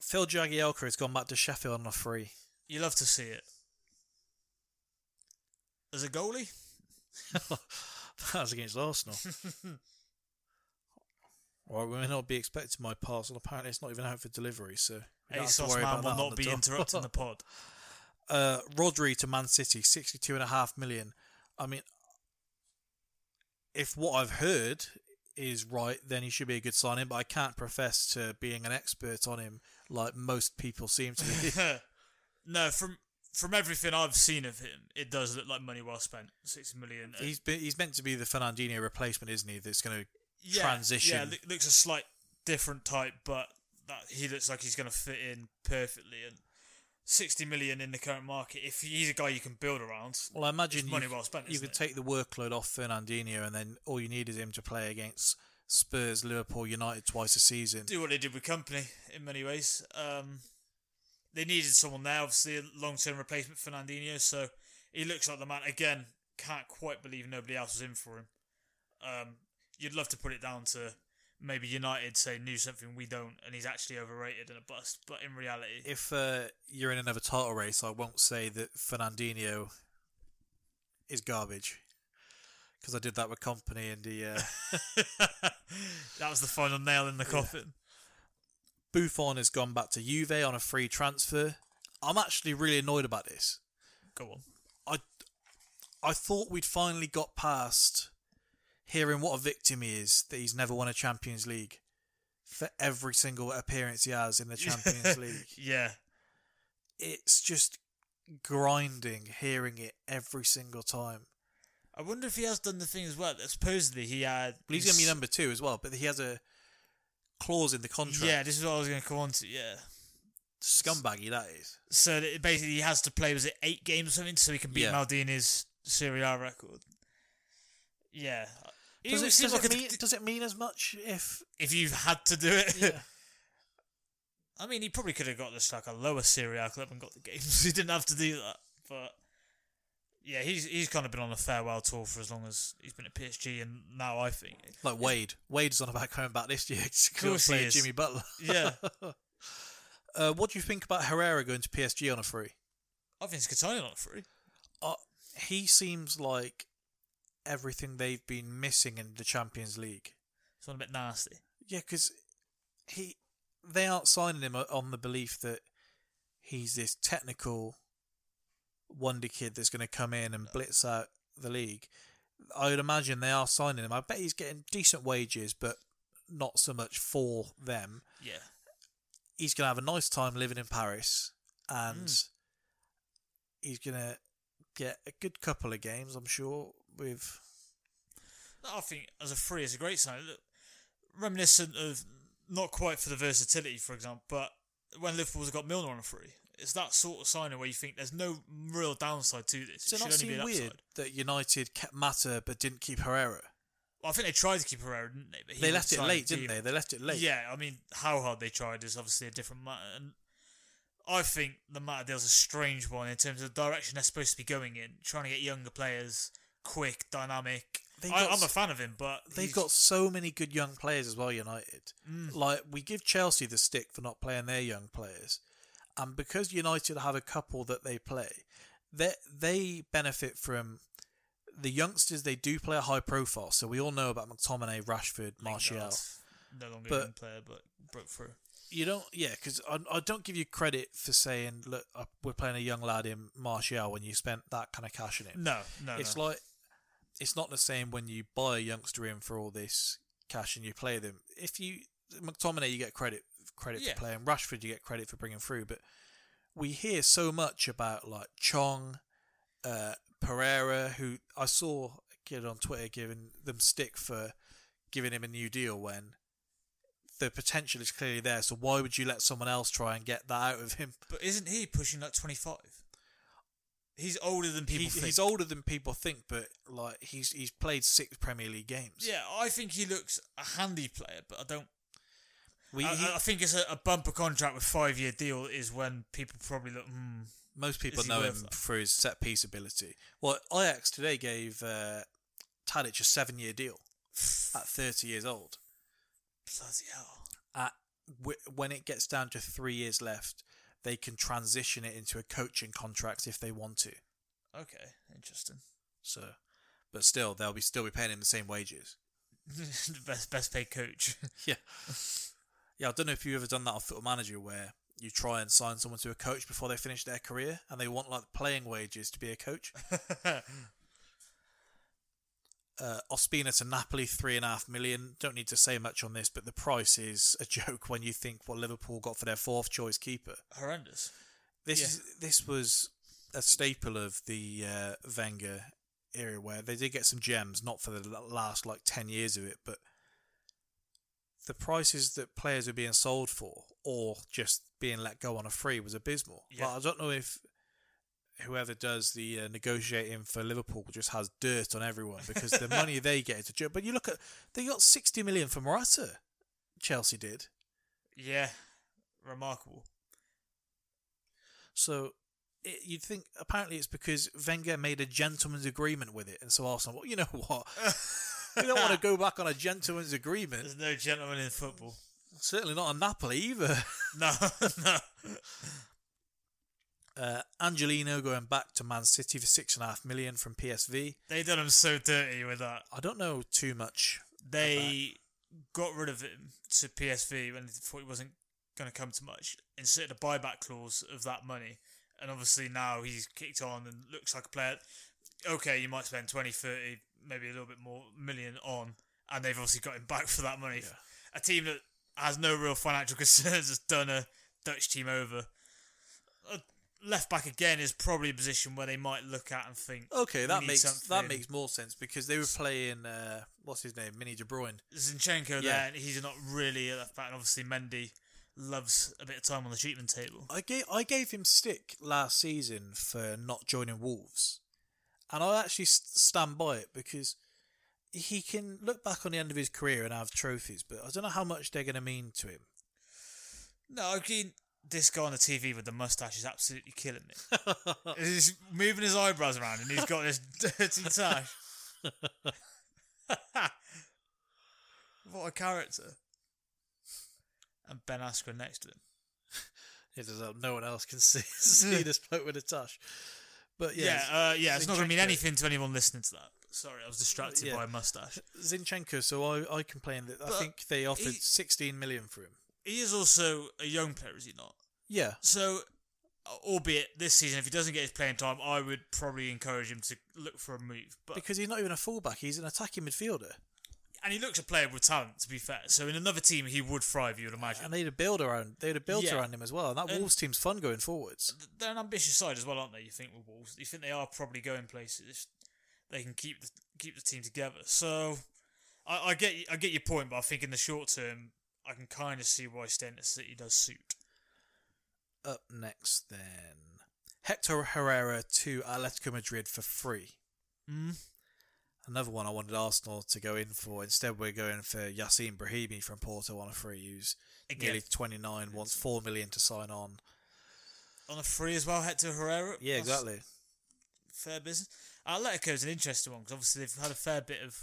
Phil Jagielka has gone back to Sheffield on a free. You love to see it. As a goalie? That was against Arsenal. Well, we may not be expecting my parcel. Apparently, it's not even out for delivery, so we don't have to worry about that. ASOS man will not be interrupting the pod. Rodri to Man City, $62.5 million. I mean, if what I've heard is right, then he should be a good signing, but I can't profess to being an expert on him like most people seem to be. No, From everything I've seen of him, it does look like money well spent. $6 million. He's meant to be the Fernandinho replacement, isn't he? That's going to transition. Yeah, looks a slight different type, but he looks like he's going to fit in perfectly. And $60 million in the current market, if he's a guy you can build around. Well, I imagine money well spent. You could take the workload off Fernandinho, and then all you need is him to play against Spurs, Liverpool, United twice a season. Do what they did with Kompany in many ways. They needed someone there, obviously, a long-term replacement for Fernandinho, so he looks like the man. Again, can't quite believe nobody else was in for him. You'd love to put it down to maybe United, say, knew something we don't, and he's actually overrated and a bust, but in reality... If you're in another title race, I won't say that Fernandinho is garbage, because I did that with Kompany and he... That was the final nail in the coffin. Yeah. Buffon has gone back to Juve on a free transfer. I'm actually really annoyed about this. Go on. I thought we'd finally got past hearing what a victim he is, that he's never won a Champions League for every single appearance he has in the Champions League. Yeah. It's just grinding hearing it every single time. I wonder if he has done the thing as well. Supposedly he had... Well, he's going to be number 2 as well, but he has a... clause in the contract. Yeah, this is what I was going to come on to, yeah. Scumbaggy, that is. So that basically he has to play, was it 8 games or something, so he can beat Maldini's Serie A record. Yeah. Does it mean as much if you've had to do it? Yeah. I mean, he probably could have got this like a lower Serie A club and got the games. He didn't have to do that. But, yeah, he's kind of been on a farewell tour for as long as he's been at PSG, and now I think... Like Wade. Wade's on about coming back this year to go play Jimmy Butler. Yeah. What do you think about Herrera going to PSG on a free? I think it's Catania on a free. He seems like everything they've been missing in the Champions League. It's a bit nasty. Yeah, because they aren't signing him on the belief that he's this technical... wonder kid that's going to come in and blitz out the league. I would imagine they are signing him. I bet he's getting decent wages, but not so much for them. Yeah. He's going to have a nice time living in Paris, and he's going to get a good couple of games, I'm sure, with... I think as a free, it's a great sign. Look, reminiscent of, not quite for the versatility, for example, but when Liverpool's got Milner on a free... It's that sort of signing where you think there's no real downside to this. Does it not seem weird that United kept Mata but didn't keep Herrera? Well, I think they tried to keep Herrera, didn't they? But they left it late, didn't they? They left it late. Yeah, I mean, how hard they tried is obviously a different matter. And I think the Mata deal's a strange one in terms of the direction they're supposed to be going in, trying to get younger players, quick, dynamic. I'm a fan of him, but... They've got so many good young players as well, United. Like, we give Chelsea the stick for not playing their young players. And because United have a couple that they play, they benefit from the youngsters. They do play a high profile, so we all know about McTominay, Rashford, Martial. No longer a player, but broke through. You don't, yeah, because I don't give you credit for saying, look, we're playing a young lad in Martial when you spent that kind of cash in him. No. Like it's not the same when you buy a youngster in for all this cash and you play them. If you McTominay, you get credit. credit for playing. Rashford, you get credit for bringing through. But we hear so much about like Chong, Pereira, who I saw a kid on Twitter giving them stick for giving him a new deal when the potential is clearly there. So why would you let someone else try and get that out of him? But isn't he pushing like 25? He's older than people think. He's older than people think, but like he's played 6 Premier League games. Yeah, I think he looks a handy player, but I don't... I think it's a bumper contract with 5-year deal is when people probably look... Most people know him for his set-piece ability. Well, Ajax today gave Tadic a 7-year deal at 30 years old. Bloody hell. When it gets down to 3 years left, they can transition it into a coaching contract if they want to. Okay, interesting. So, but still, they'll be still be paying him the same wages. The best paid coach. Yeah. Yeah, I don't know if you've ever done that on Football Manager where you try and sign someone to a coach before they finish their career and they want like playing wages to be a coach. Ospina to Napoli, 3.5 million. Don't need to say much on this, but the price is a joke when you think what Liverpool got for their 4th choice keeper. Horrendous. This was a staple of the Wenger era where they did get some gems, not for the last like 10 years of it, but the prices that players were being sold for or just being let go on a free was abysmal. Yeah. Like, I don't know if whoever does the negotiating for Liverpool just has dirt on everyone because the money they get is a joke. But you look at, they got 60 million for Morata. Chelsea did. Yeah, remarkable. So you'd think apparently it's because Wenger made a gentleman's agreement with it, and so Arsenal, well, you know what? We don't want to go back on a gentleman's agreement. There's no gentleman in football. Certainly not in Napoli either. No. Angelino going back to Man City for 6.5 million from PSV. They done him so dirty with that. I don't know too much. They got rid of him to PSV when they thought he wasn't going to come to much. Inserted a buyback clause of that money, and obviously now he's kicked on and looks like a player. Okay, you might spend 20, 30, maybe a little bit more million on, and they've obviously got him back for that money. Yeah. A team that has no real financial concerns has done a Dutch team over. Left back again is probably a position where they might look at and think, okay, that makes more sense because they were playing what's his name, Mini De Bruyne, Zinchenko there, and he's not really a left back. And obviously Mendy loves a bit of time on the treatment table. I gave him stick last season for not joining Wolves, and I actually stand by it because he can look back on the end of his career and have trophies, but I don't know how much they're going to mean to him. No, I mean, this guy on the TV with the moustache is absolutely killing me. He's moving his eyebrows around and he's got this dirty tash. What a character. And Ben Askren next to him. It is up. No one else can see this bloke with a tash. But it's not going to mean anything to anyone listening to that. Sorry, I was distracted by a moustache. Zinchenko, so I complain that I think they offered 16 million for him. He is also a young player, is he not? Yeah. So, albeit this season, if he doesn't get his playing time, I would probably encourage him to look for a move. But because he's not even a fullback, he's an attacking midfielder. And he looks a player with talent, to be fair. So in another team, he would thrive, you would imagine. And they'd build around him as well. And that Wolves team's fun going forwards. They're an ambitious side as well, aren't they? You think with Wolves, you think they are probably going places if they can keep the team together. So I get your point, but I think in the short term, I can kind of see why staying at City does suit. Up next, then, Hector Herrera to Atletico Madrid for free. Another one I wanted Arsenal to go in for. Instead, we're going for Yassine Brahimi from Porto on a free. Who's nearly 29, wants $4 million to sign on. On a free as well, Hector Herrera. Yeah, that's exactly. Fair business. Atletico's an interesting one because obviously they've had a fair bit of.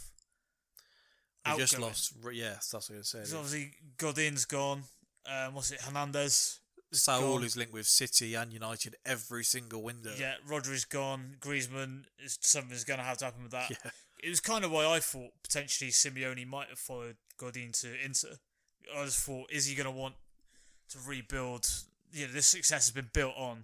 He just lost. Yes, that's what I was going to say. Obviously, Godin's gone. Hernandez? Saul is linked with City and United every single window. Yeah, Rodri's gone. Griezmann, something's going to have to happen with that. Yeah. It was kind of why I thought potentially Simeone might have followed Godin to Inter. I just thought, is he going to want to rebuild? You know, this success has been built on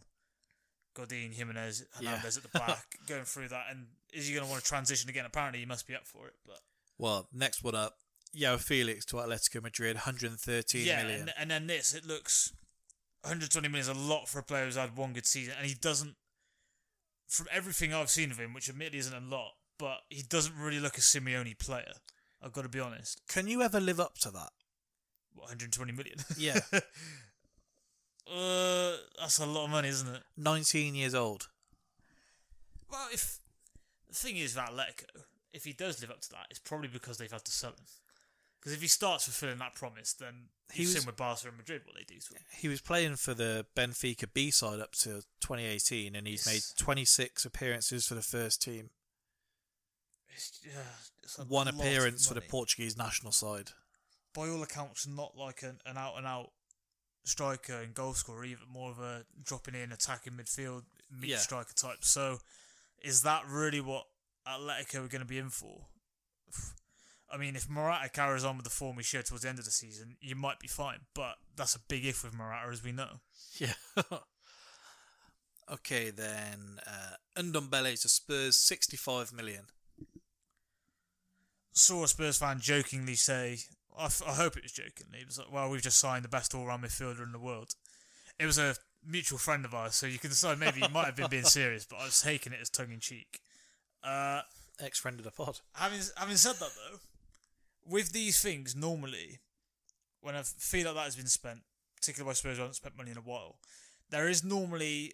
Godin, Jimenez, Hernandez at the back, going through that. And is he going to want to transition again? Apparently, he must be up for it, but... Well, next one up, João Felix to Atletico Madrid, 113 million. And then this, it looks 120 million is a lot for a player who's had one good season, and he doesn't, from everything I've seen of him, which admittedly isn't a lot, but he doesn't really look a Simeone player. I've got to be honest. Can you ever live up to that? What, 120 million? Yeah. That's a lot of money, isn't it? 19 years old. Well, if the thing is that Atletico, if he does live up to that, it's probably because they've had to sell him. Because if he starts fulfilling that promise, then he's seen with Barca and Madrid what they do to him. He was playing for the Benfica B side up to 2018, and he's made 26 appearances for the first team. It's one appearance for the Portuguese national side. By all accounts, not like an out-and-out striker and goal scorer, even more of a dropping in, attacking midfield, striker type. So, is that really what Atletico are going to be in for? I mean, if Morata carries on with the form he showed towards the end of the season, you might be fine, but that's a big if with Morata, as we know. Yeah. Okay, then Ndombele to Spurs, 65 million. Saw a Spurs fan jokingly say, I hope it was jokingly, it was like, well, we've just signed the best all-round midfielder in the world. It was a mutual friend of ours, so you can decide maybe he might have been being serious, but I was taking it as tongue-in-cheek. Ex-friend of the pod. Having said that, though, with these things, normally, when a fee like that has been spent, particularly by Spurs who haven't spent money in a while, there is normally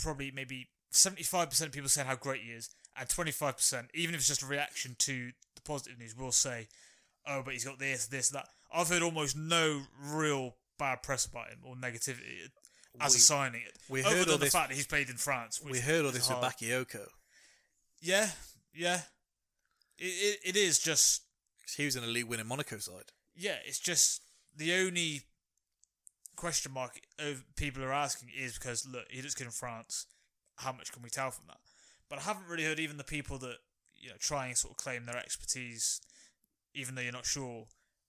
probably maybe 75% of people saying how great he is, and 25%, even if it's just a reaction to the positive news, will say, oh, but he's got this, that. I've heard almost no real bad press about him or negativity as a signing. We heard all the fact that he's played in France. We heard all this with Bakayoko. Yeah. It is just... He was in a league winning Monaco side. Yeah, it's just the only question mark people are asking is because, look, he looks good in France. How much can we tell from that? But I haven't really heard even the people that try and sort of claim their expertise... even though you're not sure,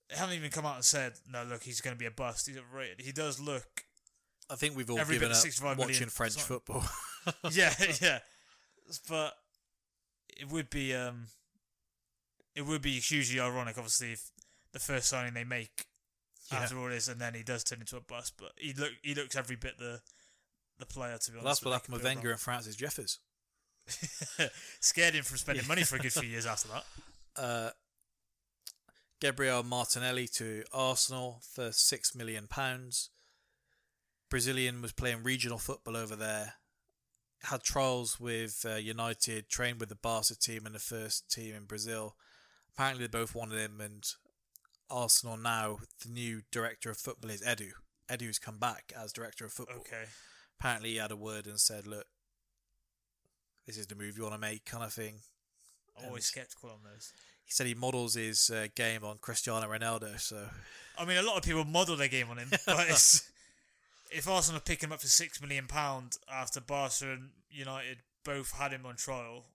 they haven't even come out and said, no, look, he's going to be a bust, he's overrated. He does look... I think we've all given up watching French football. Yeah. But it would be hugely ironic, obviously, if the first signing they make after all this, and then he does turn into a bust. But he looks every bit the player, to be honest. Well, that's what happened with Wenger and Francis Jeffers. Scared him from spending money for a good few years after that. Gabriel Martinelli to Arsenal for £6 million. Brazilian was playing regional football over there. Had trials with United, trained with the Barca team and the first team in Brazil. Apparently they both wanted him, and Arsenal now, the new director of football is Edu. Edu's come back as director of football. Okay. Apparently he had a word and said, look, this is the move you want to make, kind of thing. Always sceptical on those. He said he models his game on Cristiano Ronaldo. So, I mean, a lot of people model their game on him. But if Arsenal pick him up for £6 million after Barca and United both had him on trial,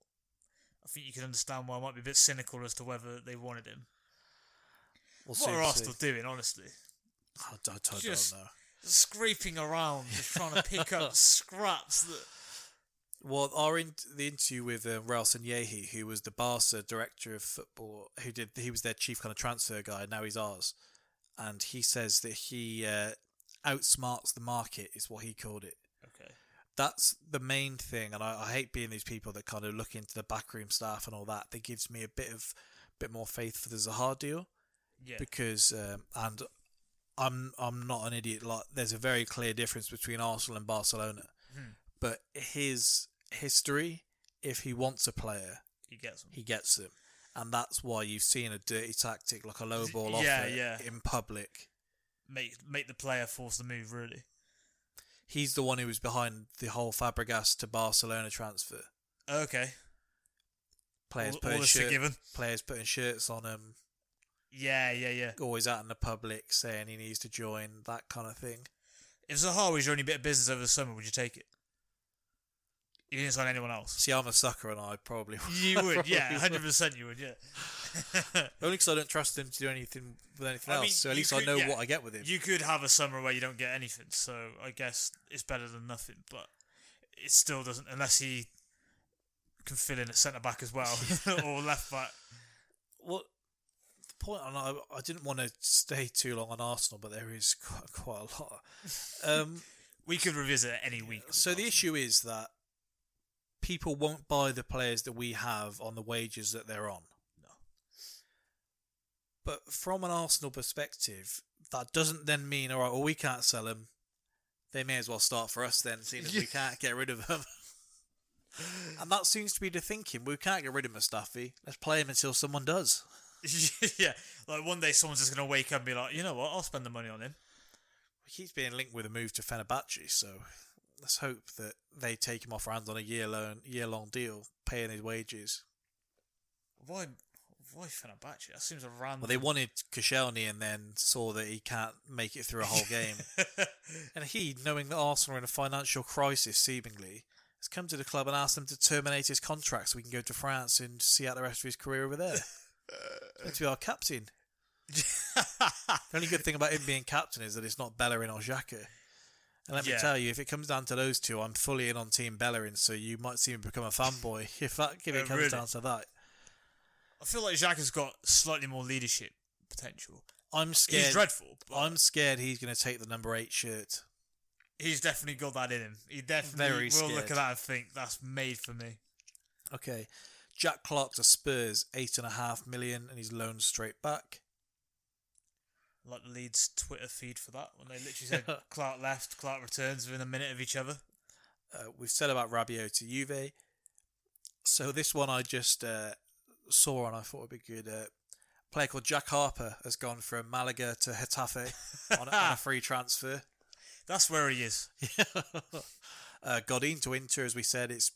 I think you can understand why I might be a bit cynical as to whether they wanted him. What are Arsenal doing, honestly? I just don't know. Scraping around, just trying to pick up scraps that... Well, the interview with Raul Sanyehi, who was the Barca director of football, he was their chief kind of transfer guy, and now he's ours. And he says that he outsmarts the market, is what he called it. Okay. That's the main thing, and I hate being these people that kind of look into the backroom staff and all that. That gives me a bit more faith for the Zaha deal, because and I'm not an idiot. Like, there's a very clear difference between Arsenal and Barcelona, but his history, if he wants a player, he gets them. And that's why you've seen a dirty tactic like a low ball offer in public. Make the player force the move, really. He's the one who was behind the whole Fabregas to Barcelona transfer. Okay. Players putting shirts on him. Yeah. Always out in the public saying he needs to join, that kind of thing. If Zaha was your only bit of business over the summer, would you take it? You didn't sign anyone else. See, I'm a sucker and I probably would. You would, yeah. 100% you would, yeah. Only because I don't trust him to do anything with anything else. So at least I know what I get with him. You could have a summer where you don't get anything. So I guess it's better than nothing. But it still doesn't, unless he can fill in at centre-back as well or left-back. Well, point, and I didn't want to stay too long on Arsenal, but there is quite a lot. We could revisit any week. So the issue is that people won't buy the players that we have on the wages that they're on. No. But from an Arsenal perspective, that doesn't then mean, all right, well, we can't sell them. They may as well start for us then, seeing as we can't get rid of them. And that seems to be the thinking. We can't get rid of Mustafi. Let's play him until someone does. Yeah, like one day someone's just going to wake up and be like, you know what, I'll spend the money on him. He's being linked with a move to Fenerbahce, so let's hope that they take him off our hands on a year-long deal, paying his wages. Why Fenerbahce? That seems a random... Well, they wanted Koscielny and then saw that he can't make it through a whole game. And he, knowing that Arsenal are in a financial crisis, seemingly, has come to the club and asked them to terminate his contract so we can go to France and see out the rest of his career over there. He's meant to be our captain. The only good thing about him being captain is that it's not Bellerin or Xhaka. And let me tell you, if it comes down to those two, I'm fully in on Team Bellerin, so you might see him become a fanboy if it comes down to that. I feel like Xhaka's got slightly more leadership potential. I'm scared. He's dreadful. But I'm scared he's going to take the number 8 shirt. He's definitely got that in him. He definitely will look at that and think, that's made for me. Okay. Jack Clark to Spurs, 8.5 million, and he's loaned straight back. Like Leeds' Twitter feed for that, when they literally said Clark left, Clark returns within a minute of each other. We've said about Rabiot to Juve. So this one I just saw and I thought it would be good. A player called Jack Harper has gone from Malaga to Getafe on a free transfer. That's where he is. Godin to Inter, as we said, it's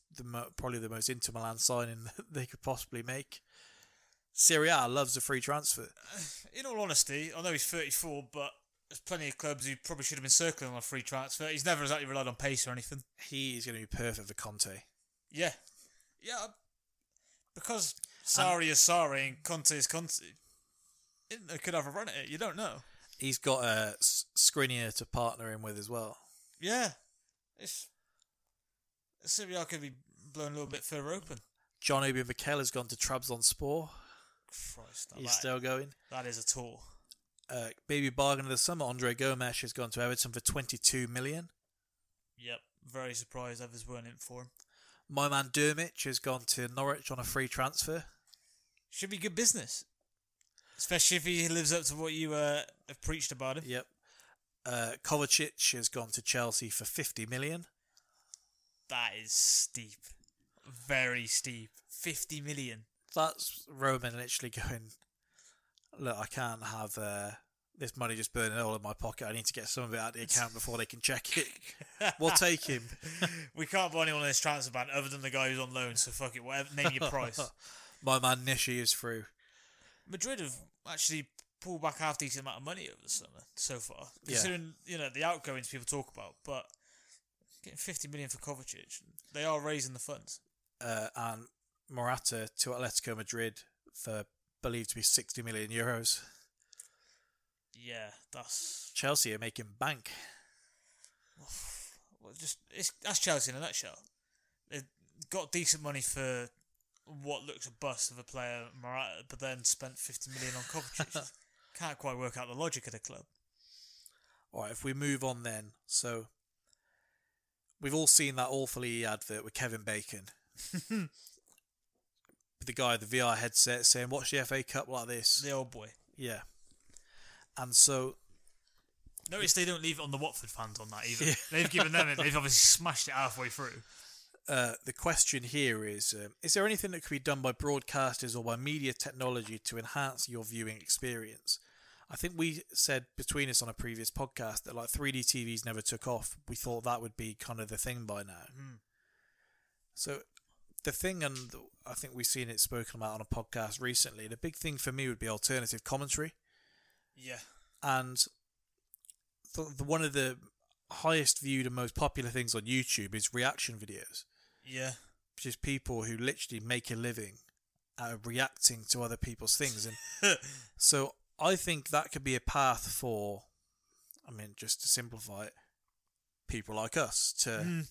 probably the most Inter Milan signing they could possibly make. Serie A loves a free transfer. In all honesty, I know he's 34, but there's plenty of clubs who probably should have been circling on a free transfer. He's never exactly relied on pace or anything. He is going to be perfect for Conte. Yeah. Yeah, because Sarri is Sarri and Conte is Conte. They could have a run at it, you don't know. He's got Skriniar to partner him with as well. Yeah. Serie A could be blown a little bit further open. John Obi Mikel has gone to Trabzonspor. Christ, he's still going. That is a tour. Baby bargain of the summer, Andre Gomes has gone to Everton for 22 million. Yep, very surprised others weren't in for him. My man Dermich has gone to Norwich on a free transfer. Should be good business. Especially if he lives up to what you have preached about him. Yep. Kovacic has gone to Chelsea for 50 million. That is steep. Very steep. 50 million. That's Roman literally going, look, I can't have this money just burning all in my pocket. I need to get some of it out of the account before they can check it. We'll take him. We can't buy anyone in this transfer ban other than the guy who's on loan, so fuck it. Whatever, name your price. My man Nishi is through. Madrid have actually pulled back half decent amount of money over the summer so far. Considering, the outgoings people talk about, but getting 50 million for Kovacic, they are raising the funds. And Morata to Atletico Madrid for believed to be 60 million euros. Yeah, that's... Chelsea are making bank. Well, that's Chelsea in a nutshell. They've got decent money for what looks a bust of a player, Morata, but then spent 50 million on Kovacic. Can't quite work out the logic of the club. Alright, if we move on then. So, we've all seen that awfully advert with Kevin Bacon. The guy with the VR headset saying, watch the FA Cup like this. The old boy. Yeah. And so... Notice they don't leave it on the Watford fans on that either. Yeah. They've given them it. They've obviously smashed it halfway through. The question here is there anything that could be done by broadcasters or by media technology to enhance your viewing experience? I think we said between us on a previous podcast that 3D TVs never took off. We thought that would be kind of the thing by now. Mm. So... The thing, and I think we've seen it spoken about on a podcast recently, the big thing for me would be alternative commentary. Yeah. And one of the highest viewed and most popular things on YouTube is reaction videos. Yeah. Which is people who literally make a living out of reacting to other people's things. And so I think that could be a path for, just to simplify it, people like us to... Mm.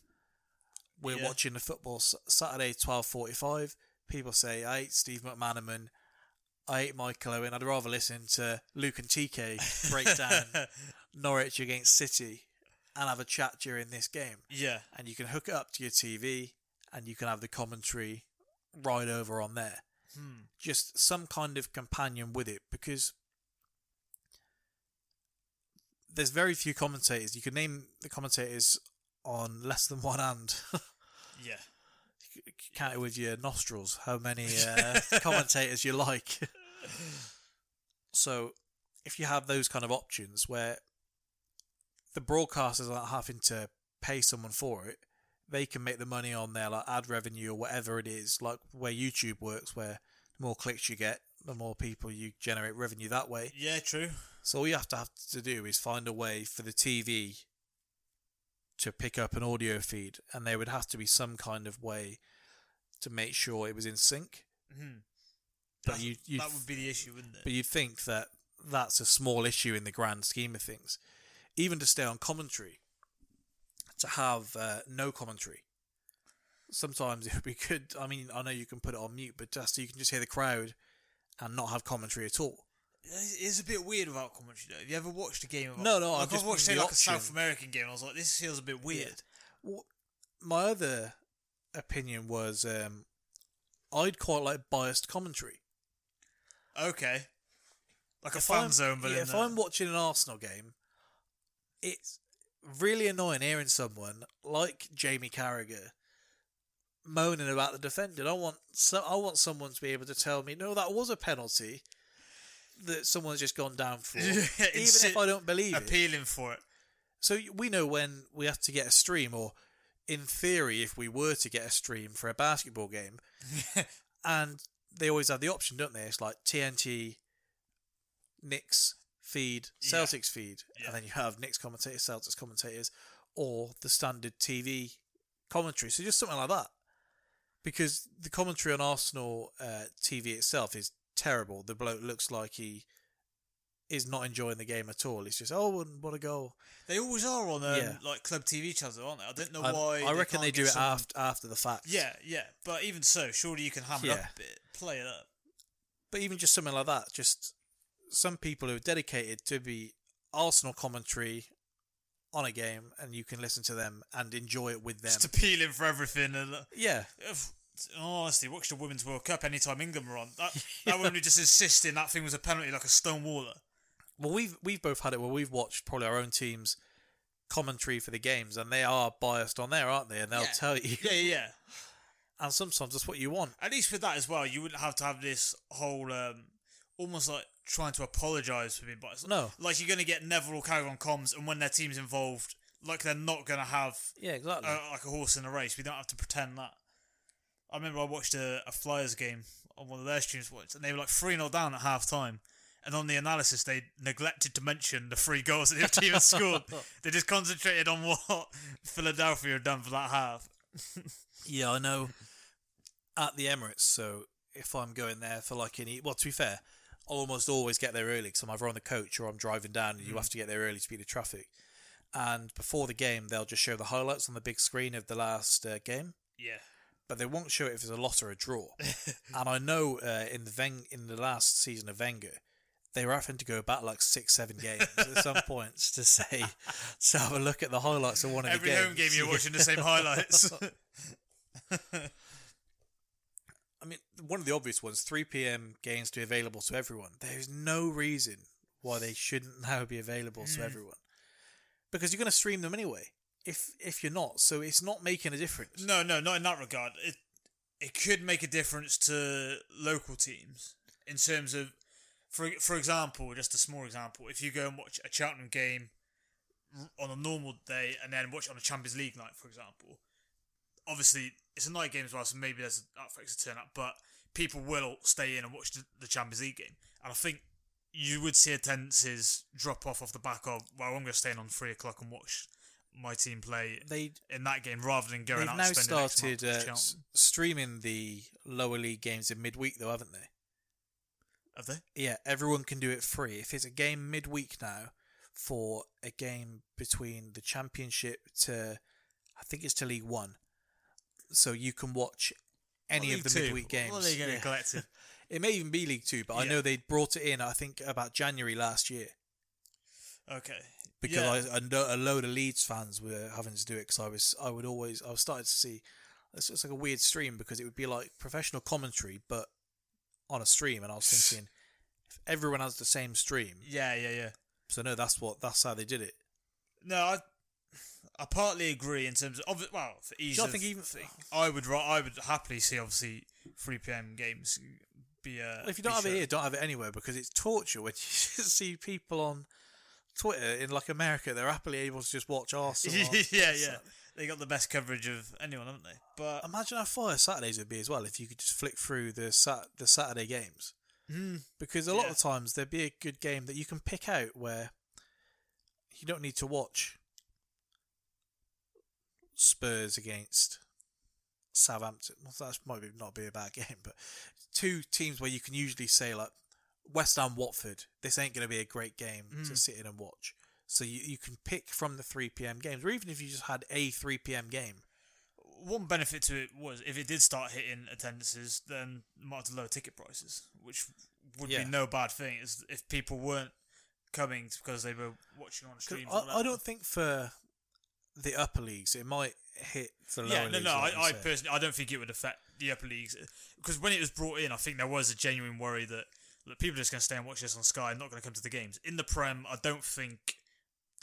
We're watching the football Saturday 12:45. People say, "Hey, Steve McManaman, I hate Michael Owen. I'd rather listen to Luke and TK break down Norwich against City and have a chat during this game. Yeah. And you can hook it up to your TV and you can have the commentary right over on there. Hmm. Just some kind of companion with it, because there's very few commentators. You could name the commentators on less than one hand. Yeah. Count it with your nostrils, how many commentators you like. So if you have those kind of options where the broadcasters aren't having to pay someone for it, they can make the money on their like ad revenue or whatever it is, like where YouTube works, where the more clicks you get, the more people you generate revenue that way. Yeah, true. So all you have to do is find a way for the TV to pick up an audio feed, and there would have to be some kind of way to make sure it was in sync. Mm-hmm. But that would be the issue, wouldn't it? But you'd think that that's a small issue in the grand scheme of things. Even to stay on commentary, to have no commentary. Sometimes it would be good. I mean, I know you can put it on mute, but just so you can just hear the crowd and not have commentary at all. It's a bit weird without commentary, though. Have you ever watched a game? I've watched a South American game, and I was like, this feels a bit weird. Yeah. Well, my other opinion was I'd quite like biased commentary. Okay. Like a fan zone, but if I'm watching an Arsenal game, it's really annoying hearing someone like Jamie Carragher moaning about the defender. I want someone to be able to tell me, no, that was a penalty that someone's just gone down for, even if I don't believe it. Appealing for it. So we know when we have to get a stream, or in theory, if we were to get a stream for a basketball game, and they always have the option, don't they? It's like TNT, Knicks feed, Celtics feed, and then you have Knicks commentators, Celtics commentators, or the standard TV commentary. So just something like that. Because the commentary on Arsenal TV itself is terrible. The bloke looks like he is not enjoying the game at all. It's just, oh, what a goal. They always are on like club TV channels, aren't they? I don't know why. I reckon they do it after the fact. Yeah, yeah. But even so, surely you can hammer it up a bit, play it up. But even just something like that, just some people who are dedicated to be Arsenal commentary on a game, and you can listen to them and enjoy it with them. Just appealing for everything. And, honestly, watch the Women's World Cup anytime England were on. That woman who just insisted that thing was a penalty like a stonewaller. Well, we've both had it where we've watched probably our own team's commentary for the games, and they are biased on there, aren't they? And they'll tell you. Yeah, yeah. And sometimes that's what you want. At least with that as well, you wouldn't have to have this whole almost like trying to apologise for being biased. No. Like you're going to get Neville or Carragher on comms, and when their team's involved, like they're not going to have like a horse in a race. We don't have to pretend that. I remember I watched a Flyers game on one of their streams once, and they were like 3-0 down at half time. And on the analysis, they neglected to mention the 3 goals that the other team had scored. They just concentrated on what Philadelphia had done for that half. Yeah, I know. At the Emirates, so if I'm going there for like any... Well, to be fair, I almost always get there early because I'm either on the coach or I'm driving down, and you have to get there early to beat the traffic. And before the game, they'll just show the highlights on the big screen of the last game. Yeah. But they won't show it if it's a loss or a draw. And I know in the last season of Wenger, they were having to go back like 6-7 games at some points to have a look at the highlights of one of the games. Every home game you're watching the same highlights. I mean, one of the obvious ones, 3 p.m. games to be available to everyone. There is no reason why they shouldn't now be available to everyone. Because you're going to stream them anyway. If you're not, so it's not making a difference. No, not in that regard. It could make a difference to local teams in terms of, for example, just a small example, if you go and watch a Cheltenham game on a normal day and then watch on a Champions League night, for example, obviously it's a night game as well, so maybe there's that factor to turn up, but people will stay in and watch the Champions League game. And I think you would see attendances drop off the back of, well, I'm going to stay in on 3 o'clock and watch my team play in that game rather than going out and spending extra money. They've now started streaming the lower league games in midweek though, haven't they? Have they? Yeah, everyone can do it free. If it's a game midweek now for a game between the Championship to, I think it's to League One, so you can watch any of the midweek games. Well, they're getting collected. It may even be League Two, but I know they brought it in, I think, about January last year. Okay. Because I know a load of Leeds fans were having to do it, because I was starting to see, it's like a weird stream, because it would be like professional commentary, but on a stream, and I was thinking, if everyone has the same stream. Yeah. So no, that's how they did it. No, I partly agree in terms of, well, for ease. I would happily see, obviously, 3pm games be a... Well, if you don't have it here, don't have it anywhere, because it's torture when you see people on Twitter in, like, America. They're happily able to just watch Arsenal. Yeah. They got the best coverage of anyone, haven't they? But imagine how far Saturdays would be as well, if you could just flick through the Saturday games. Mm. Because a lot of times there'd be a good game that you can pick out where you don't need to watch Spurs against Southampton. Well, that might not be a bad game, but two teams where you can usually say, like, West Ham, Watford, this ain't going to be a great game to sit in and watch. So you can pick from the 3pm games, or even if you just had a 3pm game. One benefit to it was, if it did start hitting attendances, then you might have to lower ticket prices, which would be no bad thing, if people weren't coming because they were watching on streams. I don't think for the upper leagues it might hit the lower leagues. I personally, I don't think it would affect the upper leagues, because when it was brought in, I think there was a genuine worry that people are just going to stay and watch this on Sky and not going to come to the games. In the Prem, I don't think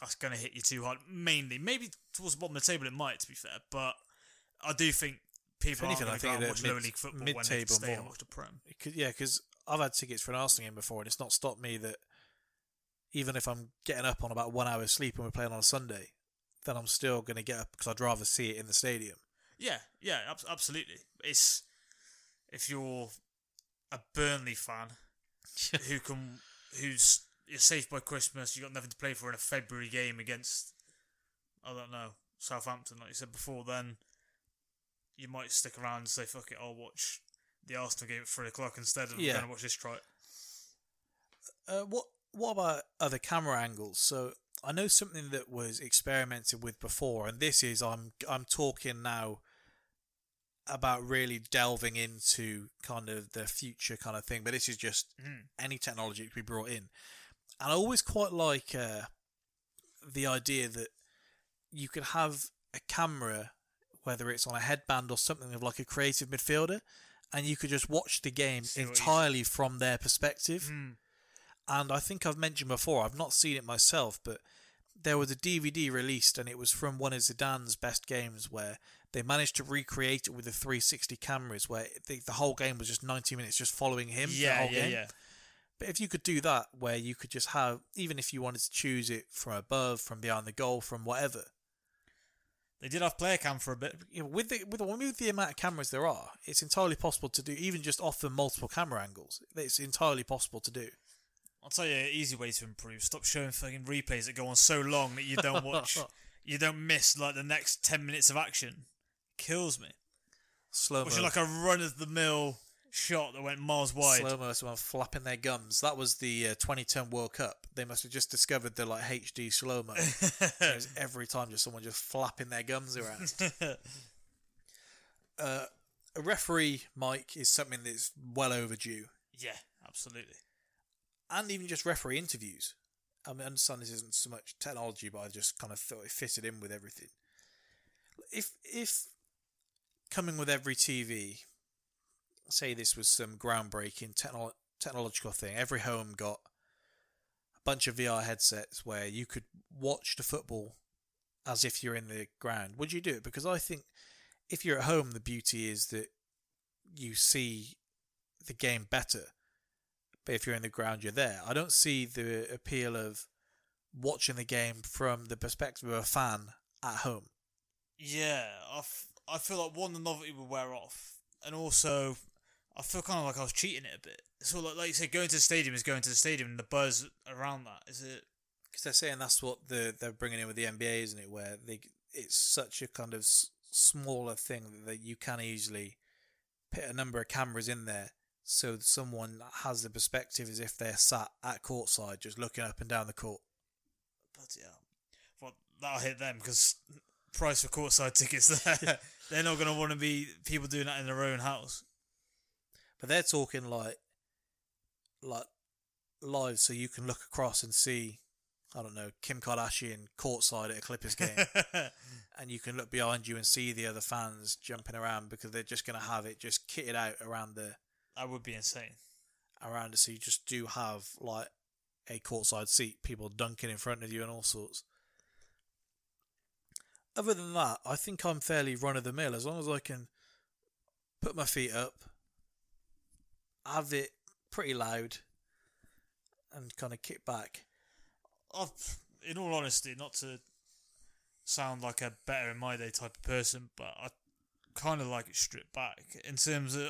that's going to hit you too hard, mainly. Maybe towards the bottom of the table it might, to be fair, but I do think people aren't going to go and watch lower league football when they stay and watch the Prem. Because I've had tickets for an Arsenal game before, and it's not stopped me that even if I'm getting up on about 1 hour's sleep and we're playing on a Sunday, then I'm still going to get up, because I'd rather see it in the stadium. Yeah, absolutely. It's, if you're a Burnley fan... who's you're safe by Christmas, you got nothing to play for in a February game against, I don't know, Southampton, like you said before, then you might stick around and say, fuck it, I'll watch the Arsenal game at 3:00 instead of going to watch this trite. What about other camera angles? So I know something that was experimented with before, and this is, I'm talking now about really delving into kind of the future kind of thing, but this is just any technology that could be brought in. And I always quite like the idea that you could have a camera, whether it's on a headband or something, of like a creative midfielder, and you could just watch the game entirely from their perspective. And I think I've mentioned before, I've not seen it myself, but there was a DVD released, and it was from one of Zidane's best games, where they managed to recreate it with the 360 cameras, where the whole game was just 90 minutes just following him. Yeah. But if you could do that, where you could just have, even if you wanted to choose it from above, from behind the goal, from whatever. They did have player cam for a bit. Yeah, with the amount of cameras there are, it's entirely possible to do, even just off the multiple camera angles. It's entirely possible to do. I'll tell you an easy way to improve. Stop showing fucking replays that go on so long that you don't watch, you don't miss like the next 10 minutes of action. Kills me. Slow-mo. Which is like a run-of-the-mill shot that went miles wide. Slow-mo, someone flapping their gums. That was the 2010 World Cup. They must have just discovered the like HD slow-mo. It was every time just someone just flapping their gums around. A referee mic is something that's well overdue. Yeah, absolutely. And even just referee interviews. I mean, I understand this isn't so much technology, but I just kind of thought it fitted in with everything. If coming with every TV, say this was some groundbreaking technological thing, every home got a bunch of VR headsets where you could watch the football as if you're in the ground, would you do it? Because I think if you're at home, the beauty is that you see the game better. But if you're in the ground, you're there. I don't see the appeal of watching the game from the perspective of a fan at home. Yeah, I feel like, one, the novelty would wear off, and also I feel kind of like I was cheating it a bit. So like you said, going to the stadium is going to the stadium, and the buzz around that, is it? Because they're saying that's what they're bringing in with the NBA, isn't it? Where it's such a kind of smaller thing that you can easily put a number of cameras in there, so that someone has the perspective as if they're sat at courtside, just looking up and down the court. But yeah, well, that'll hit them, because price for courtside tickets there. They're not going to want to be people doing that in their own house. But they're talking like like live, so you can look across and see, I don't know, Kim Kardashian courtside at a Clippers game, and you can look behind you and see the other fans jumping around because they're just going to have it just kitted out around the. That would be insane. Around it, so you just do have like a courtside seat, people dunking in front of you and all sorts. Other than that, I think I'm fairly run of the mill. As long as I can put my feet up, have it pretty loud, and kind of kick back. In all honesty, not to sound like a better in my day type of person, but I kind of like it stripped back. In terms of,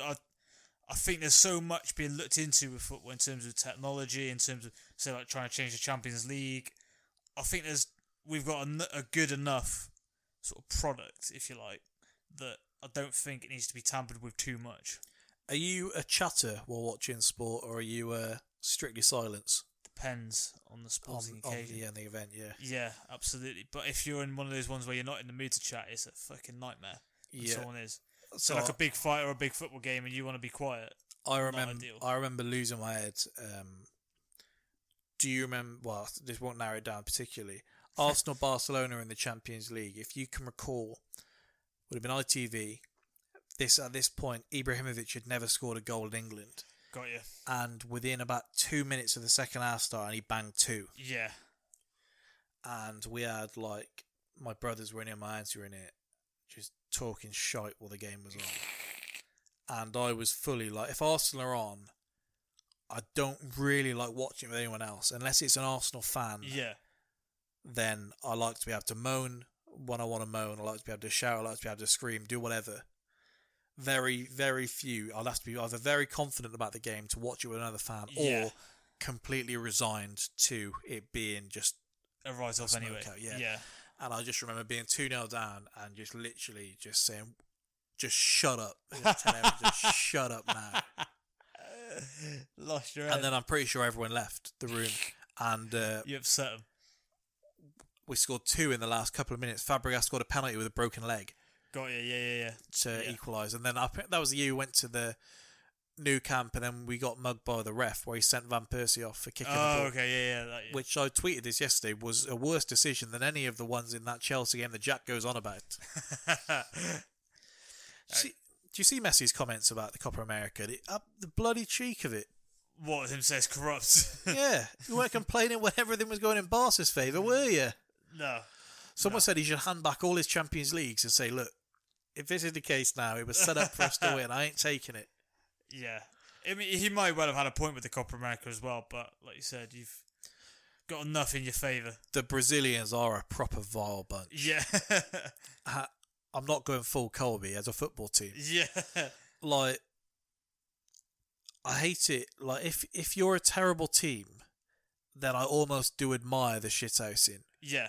I think there's so much being looked into with football in terms of technology, in terms of, say, like trying to change the Champions League. I think we've got a good enough sort of product, if you like, that I don't think it needs to be tampered with too much. Are you a chatter while watching sport, or are you strictly silence? Depends on the sporting occasion. Yeah, the event, yeah. Yeah, absolutely. But if you're in one of those ones where you're not in the mood to chat, it's a fucking nightmare. Yeah. Someone is. So like a big fight or a big football game and you want to be quiet. I remember losing my head. Do you remember... Well, this won't narrow it down particularly. Arsenal-Barcelona in the Champions League, if you can recall, would have been ITV. At this point, Ibrahimovic had never scored a goal in England. Got you. And within about 2 minutes of the second half start, and he banged two. Yeah. And we had, like, my brothers were in it, my aunts were in it, just talking shite while the game was on. And I was fully like, if Arsenal are on, I don't really like watching it with anyone else. Unless it's an Arsenal fan, yeah, then I like to be able to moan when I want to moan. I like to be able to shout. I like to be able to scream, do whatever. Very, very few. I'll have to be either very confident about the game to watch it with another fan, yeah, or completely resigned to it being just a write-off anyway. Yeah. Yeah. And I just remember being 2-0 down and just literally just saying, just shut up. Just shut up now. Lost your head. And then I'm pretty sure everyone left the room. And you upset them. We scored two in the last couple of minutes. Fabregas scored a penalty with a broken leg. Got you, yeah. To equalise. And then that was the year we went to the new camp and then we got mugged by the ref where he sent Van Persie off for kicking the ball. Oh, okay, yeah. That, yeah. Which I tweeted this yesterday was a worse decision than any of the ones in that Chelsea game that Jack goes on about. Do you see Messi's comments about the Copa America? The bloody cheek of it. What, him says corrupt? Yeah. You weren't complaining when everything was going in Barca's favour, were you? No. Someone said he should hand back all his Champions Leagues and say, look, if this is the case now, it was set up for us to win. I ain't taking it. Yeah. I mean, he might well have had a point with the Copa America as well, but like you said, you've got enough in your favour. The Brazilians are a proper vile bunch. Yeah. I'm not going full Colby as a football team. Yeah. Like, I hate it. Like, if you're a terrible team, then I almost do admire the shithousing. Yeah.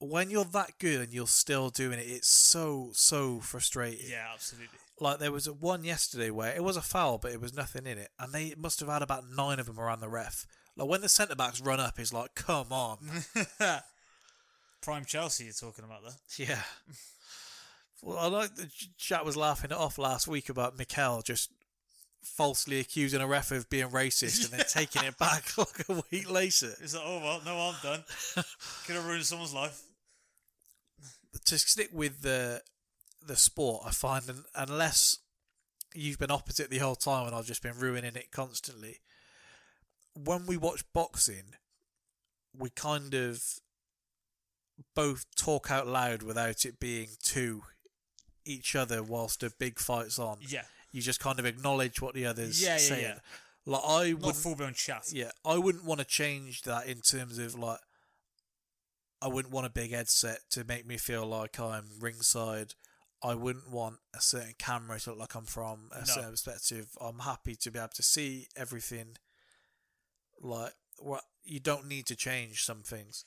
When you're that good and you're still doing it, it's so, so frustrating. Yeah, absolutely. Like, there was one yesterday where it was a foul, but it was nothing in it. And they must have had about 9 of them around the ref. Like, when the centre-backs run up, it's like, come on. Prime Chelsea you're talking about there. Yeah. Well, I like that Jack was laughing it off last week about Mikel just falsely accusing a ref of being racist and then taking it back like a week later. It's like, oh, well, no, I'm done. Could have ruined someone's life. To stick with the sport, I find unless you've been opposite the whole time and I've just been ruining it constantly, when we watch boxing, we kind of both talk out loud without it being to each other whilst a big fight's on. Yeah. You just kind of acknowledge what the other's saying. Yeah. Like, not full-blown chat. Yeah, I wouldn't want to change that in terms of, like, I wouldn't want a big headset to make me feel like I'm ringside. I wouldn't want a certain camera to look like I'm from a certain perspective. I'm happy to be able to see everything. Like, you don't need to change some things.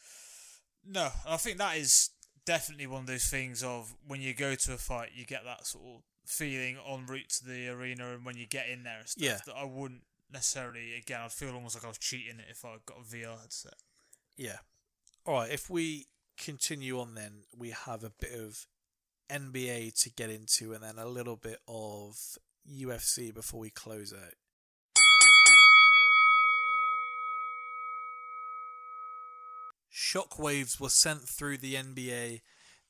No, I think that is definitely one of those things of when you go to a fight, you get that sort of feeling en route to the arena and when you get in there and stuff that I wouldn't necessarily, again, I'd feel almost like I was cheating if I got a VR headset. Yeah. Alright, if we continue on then, we have a bit of NBA to get into and then a little bit of UFC before we close out. shockwaves were sent through the NBA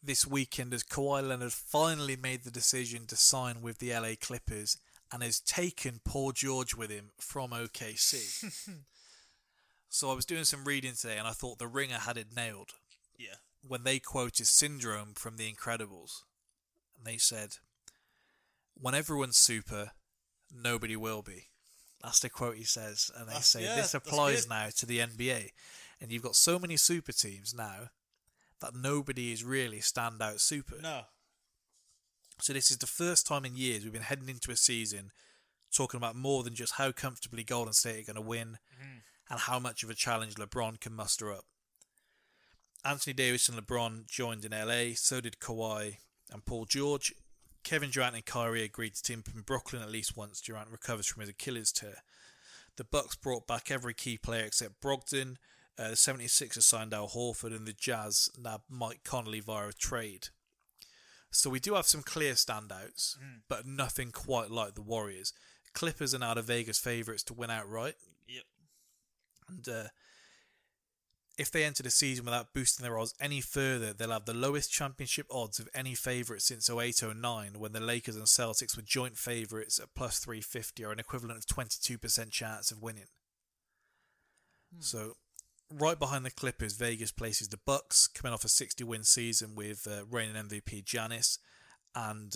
this weekend as Kawhi Leonard finally made the decision to sign with the LA Clippers and has taken Paul George with him from OKC. So I was doing some reading today and I thought The Ringer had it nailed. Yeah. When they quoted Syndrome from The Incredibles. And they said, "When everyone's super, nobody will be." That's the quote he says. And they this applies now to the NBA. And you've got so many super teams now that nobody is really standout super. No. So this is the first time in years we've been heading into a season talking about more than just how comfortably Golden State are going to win and how much of a challenge LeBron can muster up. Anthony Davis and LeBron joined in LA, so did Kawhi and Paul George. Kevin Durant and Kyrie agreed to team up in Brooklyn at least once Durant recovers from his Achilles tear. The Bucks brought back every key player except Brogdon. The 76ers signed Al Horford and the Jazz nabbed Mike Conley via a trade. So we do have some clear standouts, but nothing quite like the Warriors. Clippers are now the Vegas favourites to win outright. Yep. And if they enter the season without boosting their odds any further, they'll have the lowest championship odds of any favourite since 08-09, when the Lakers and Celtics were joint favourites at plus 350, or an equivalent of 22% chance of winning. So right behind the Clippers, Vegas places the Bucks, coming off a 60-win season with reigning MVP Giannis and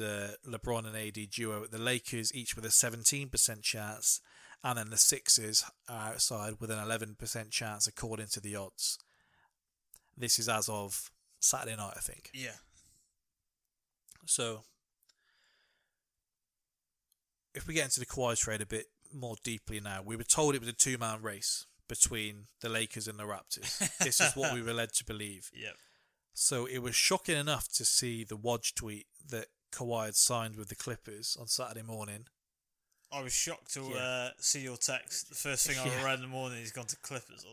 LeBron and AD duo at the Lakers, each with a 17% chance. And then the Sixers are outside with an 11% chance according to the odds. This is as of Saturday night, I think. Yeah. So, if we get into the Kawhi trade a bit more deeply now, we were told it was a two-man race between the Lakers and the Raptors. This is what we were led to believe. Yep. So, it was shocking enough to see the Woj tweet that Kawhi had signed with the Clippers on Saturday morning. I was shocked to see your text. The first thing I read in the morning, he's gone to Clippers.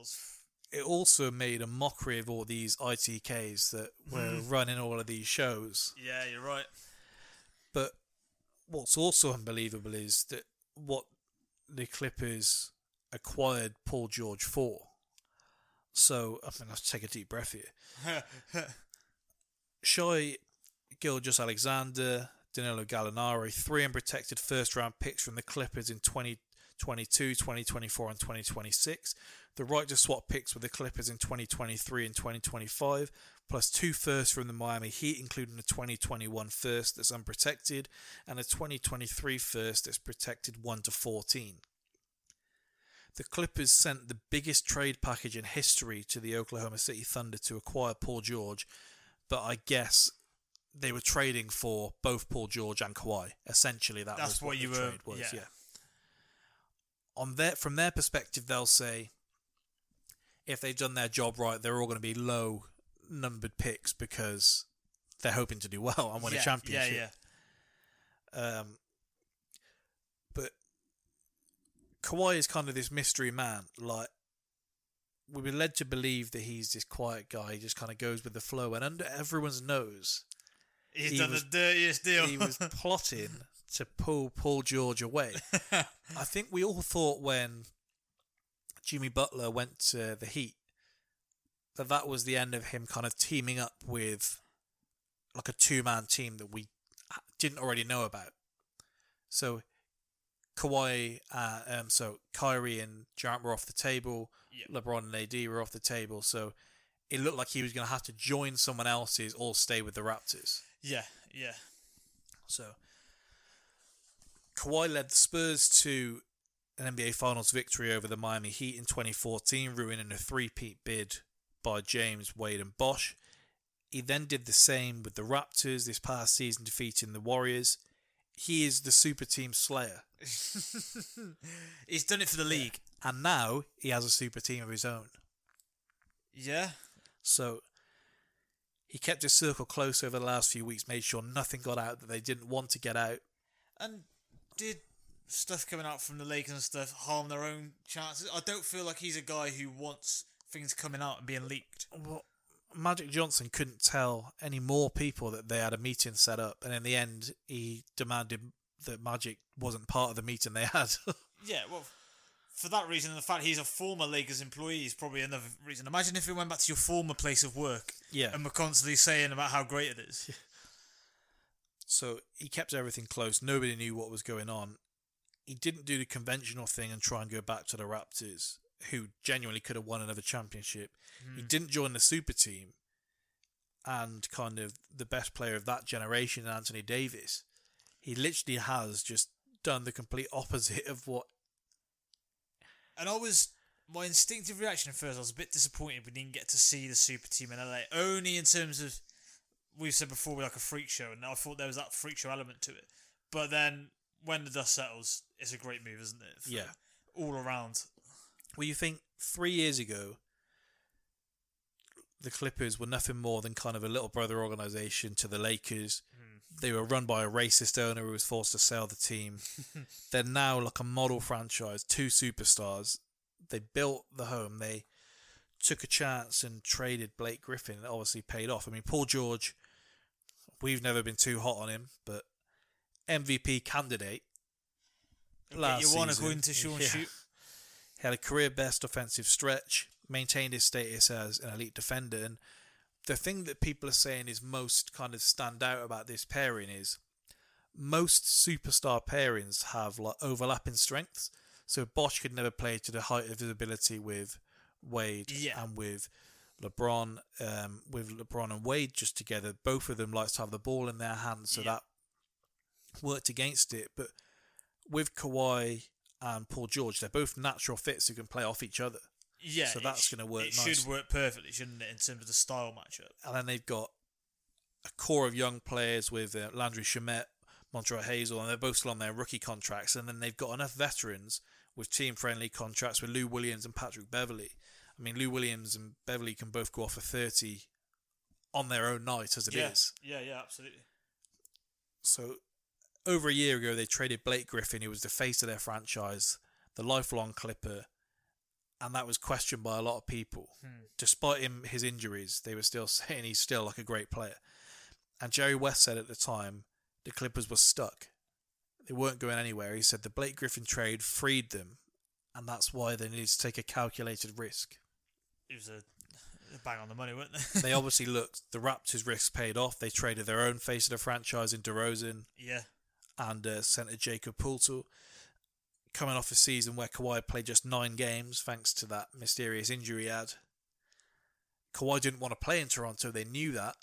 It also made a mockery of all these ITKs that were running all of these shows. Yeah, you're right. But what's also unbelievable is that what the Clippers acquired Paul George for. So, I mean, I'll take a deep breath here. Shai Gilgeous-Alexander, Danilo Gallinari, 3 unprotected first-round picks from the Clippers in 2022, 2024 and 2026. The right to swap picks with the Clippers in 2023 and 2025, plus 2 firsts from the Miami Heat, including a 2021 first that's unprotected and a 2023 first that's protected 1-14. The Clippers sent the biggest trade package in history to the Oklahoma City Thunder to acquire Paul George, but I guess they were trading for both Paul George and Kawhi. Essentially, that's was what the trade was. Yeah. From their perspective, they'll say if they've done their job right, they're all going to be low-numbered picks because they're hoping to do well and win a championship. Yeah. But Kawhi is kind of this mystery man. Like, we were led to believe that he's this quiet guy. He just kind of goes with the flow, and under everyone's nose, He's done the dirtiest deal. He was plotting to pull Paul George away. I think we all thought when Jimmy Butler went to the Heat that was the end of him kind of teaming up with like a two-man team that we didn't already know about. So Kyrie and Durant were off the table. Yep. LeBron and AD were off the table. So it looked like he was going to have to join someone else's or stay with the Raptors. Yeah. So, Kawhi led the Spurs to an NBA Finals victory over the Miami Heat in 2014, ruining a three-peat bid by James, Wade and Bosh. He then did the same with the Raptors this past season, defeating the Warriors. He is the super team slayer. He's done it for the league. And now, he has a super team of his own. Yeah. So, he kept his circle close over the last few weeks, made sure nothing got out that they didn't want to get out. And did stuff coming out from the Lakers and stuff harm their own chances? I don't feel like he's a guy who wants things coming out and being leaked. Well, Magic Johnson couldn't tell any more people that they had a meeting set up, and in the end, he demanded that Magic wasn't part of the meeting they had. Yeah, well, for that reason, the fact he's a former Lakers employee is probably another reason. Imagine if it went back to your former place of work, yeah, and we're constantly saying about how great it is. So he kept everything close. Nobody knew what was going on. He didn't do the conventional thing and try and go back to the Raptors, who genuinely could have won another championship. He didn't join the super team and kind of the best player of that generation, Anthony Davis. He literally has just done the complete opposite of what... And my instinctive reaction at first, I was a bit disappointed we didn't get to see the super team in LA, only in terms of, we've said before, we're like a freak show, and I thought there was that freak show element to it. But then, when the dust settles, it's a great move, isn't it? Yeah. All around. Well, you think 3 years ago, the Clippers were nothing more than kind of a little brother organisation to the Lakers. They were run by a racist owner who was forced to sell the team. They're now like a model franchise, two superstars. They built the home. They took a chance and traded Blake Griffin. It obviously paid off. I mean, Paul George, we've never been too hot on him, but MVP candidate last season. You want to go into Sean Shoot? He had a career-best offensive stretch, maintained his status as an elite defender, and the thing that people are saying is most kind of stand out about this pairing is most superstar pairings have like overlapping strengths. So Bosch could never play to the height of his ability with Wade and with LeBron. With LeBron and Wade just together, both of them like to have the ball in their hands, so that worked against it. But with Kawhi and Paul George, they're both natural fits who can play off each other. Yeah, so that's going to work nicely. It should work perfectly, shouldn't it, in terms of the style matchup? And then they've got a core of young players with Landry Shamet, Montrezl Harrell, and they're both still on their rookie contracts. And then they've got enough veterans with team-friendly contracts with Lou Williams and Patrick Beverley. I mean, Lou Williams and Beverley can both go off for 30 on their own night, as it is. Yeah, yeah, absolutely. So over a year ago, they traded Blake Griffin, who was the face of their franchise, the lifelong Clipper, and that was questioned by a lot of people. Despite his injuries, they were still saying he's still like a great player. And Jerry West said at the time, the Clippers were stuck. They weren't going anywhere. He said the Blake Griffin trade freed them, and that's why they needed to take a calculated risk. It was a bang on the money, weren't they? They obviously looked. The Raptors' risk paid off. They traded their own face of the franchise in DeRozan and sent a Jakob Poeltl. Coming off a season where Kawhi played just 9 games thanks to that mysterious injury he had. Kawhi didn't want to play in Toronto, they knew that,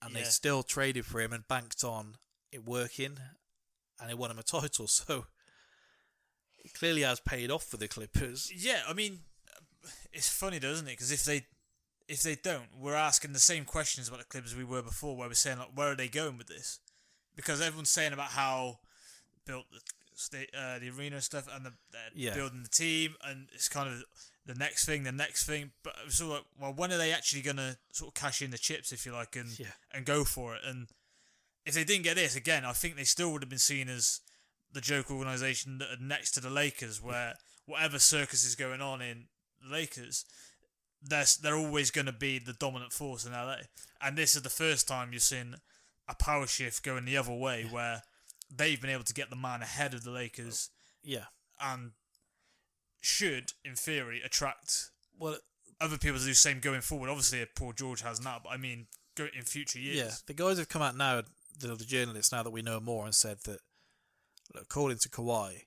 and they still traded for him and banked on it working, and they won him a title, so it clearly has paid off for the Clippers. Yeah, I mean, it's funny though, isn't it? Because if they don't, we're asking the same questions about the Clippers we were before, where we're saying, like, where are they going with this? Because everyone's saying about how built the arena stuff and the building the team, and it's kind of the next thing. But it was all like, well, when are they actually going to sort of cash in the chips, if you like, and go for it? And if they didn't get this, again, I think they still would have been seen as the joke organisation that are next to the Lakers, where whatever circus is going on in the Lakers, they're always going to be the dominant force in LA. And this is the first time you've seen a power shift going the other way, where they've been able to get the man ahead of the Lakers, and should, in theory, attract other people to do the same going forward. Obviously, Paul George has now, but I mean, in future years. Yeah, the guys have come out now, the journalists now that we know more, and said that, look, according to Kawhi,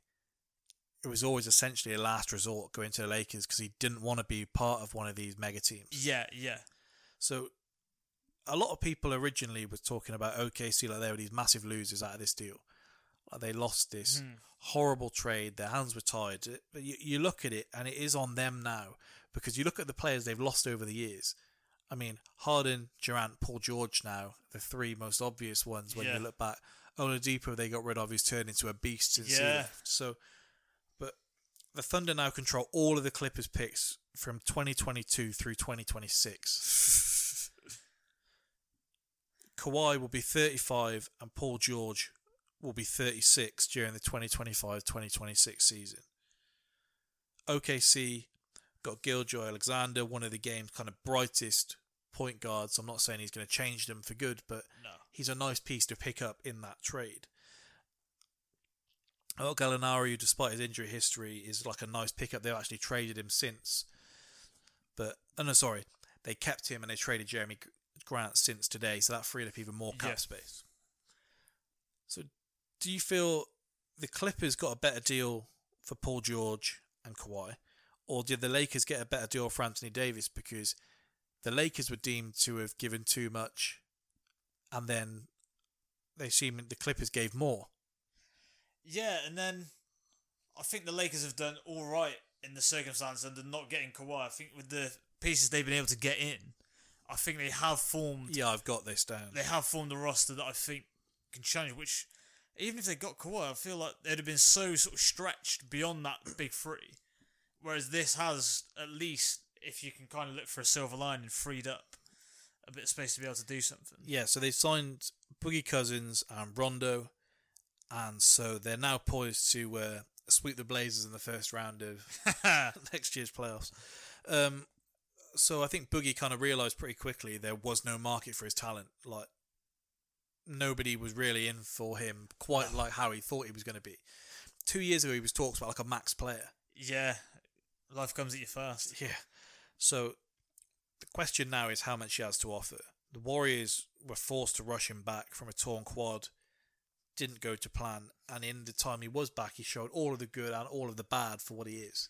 it was always essentially a last resort going to the Lakers because he didn't want to be part of one of these mega teams. Yeah, yeah. So a lot of people originally were talking about OKC like they were these massive losers out of this deal. Like they lost this horrible trade. Their hands were tied. But you look at it, and it is on them now, because you look at the players they've lost over the years. I mean, Harden, Durant, Paul George now, the three most obvious ones when you look back. Oladipo, they got rid of, who's turned into a beast since he left. So, but the Thunder now control all of the Clippers picks from 2022 through 2026. Kawhi will be 35 and Paul George will be 36 during the 2025-2026 season. OKC got Gilgeous Alexander, one of the game's kind of brightest point guards. I'm not saying he's going to change them for good, but he's a nice piece to pick up in that trade. Well, Gallinari, despite his injury history, is like a nice pickup. They've actually traded him since. But, oh no, sorry. They kept him and they traded Jeremy Grant since today, so that freed up even more cap space. So do you feel the Clippers got a better deal for Paul George and Kawhi, or did the Lakers get a better deal for Anthony Davis because the Lakers were deemed to have given too much and then they seemed the Clippers gave more? Yeah, and then I think the Lakers have done all right in the circumstance under not getting Kawhi. I think with the pieces they've been able to get in, I think they have formed... Yeah, I've got this down. They have formed a roster that I think can challenge, which even if they got Kawhi, I feel like they'd have been so sort of stretched beyond that big three. Whereas this has, at least, if you can kind of look for a silver lining, freed up a bit of space to be able to do something. Yeah, so they signed Boogie Cousins and Rondo, and so they're now poised to sweep the Blazers in the first round of next year's playoffs. So I think Boogie kind of realised pretty quickly there was no market for his talent. Like, nobody was really in for him quite like how he thought he was going to be. 2 years ago, he was talked about like a max player. Yeah, life comes at you fast. Yeah. So the question now is how much he has to offer. The Warriors were forced to rush him back from a torn quad, didn't go to plan, and in the time he was back, he showed all of the good and all of the bad for what he is.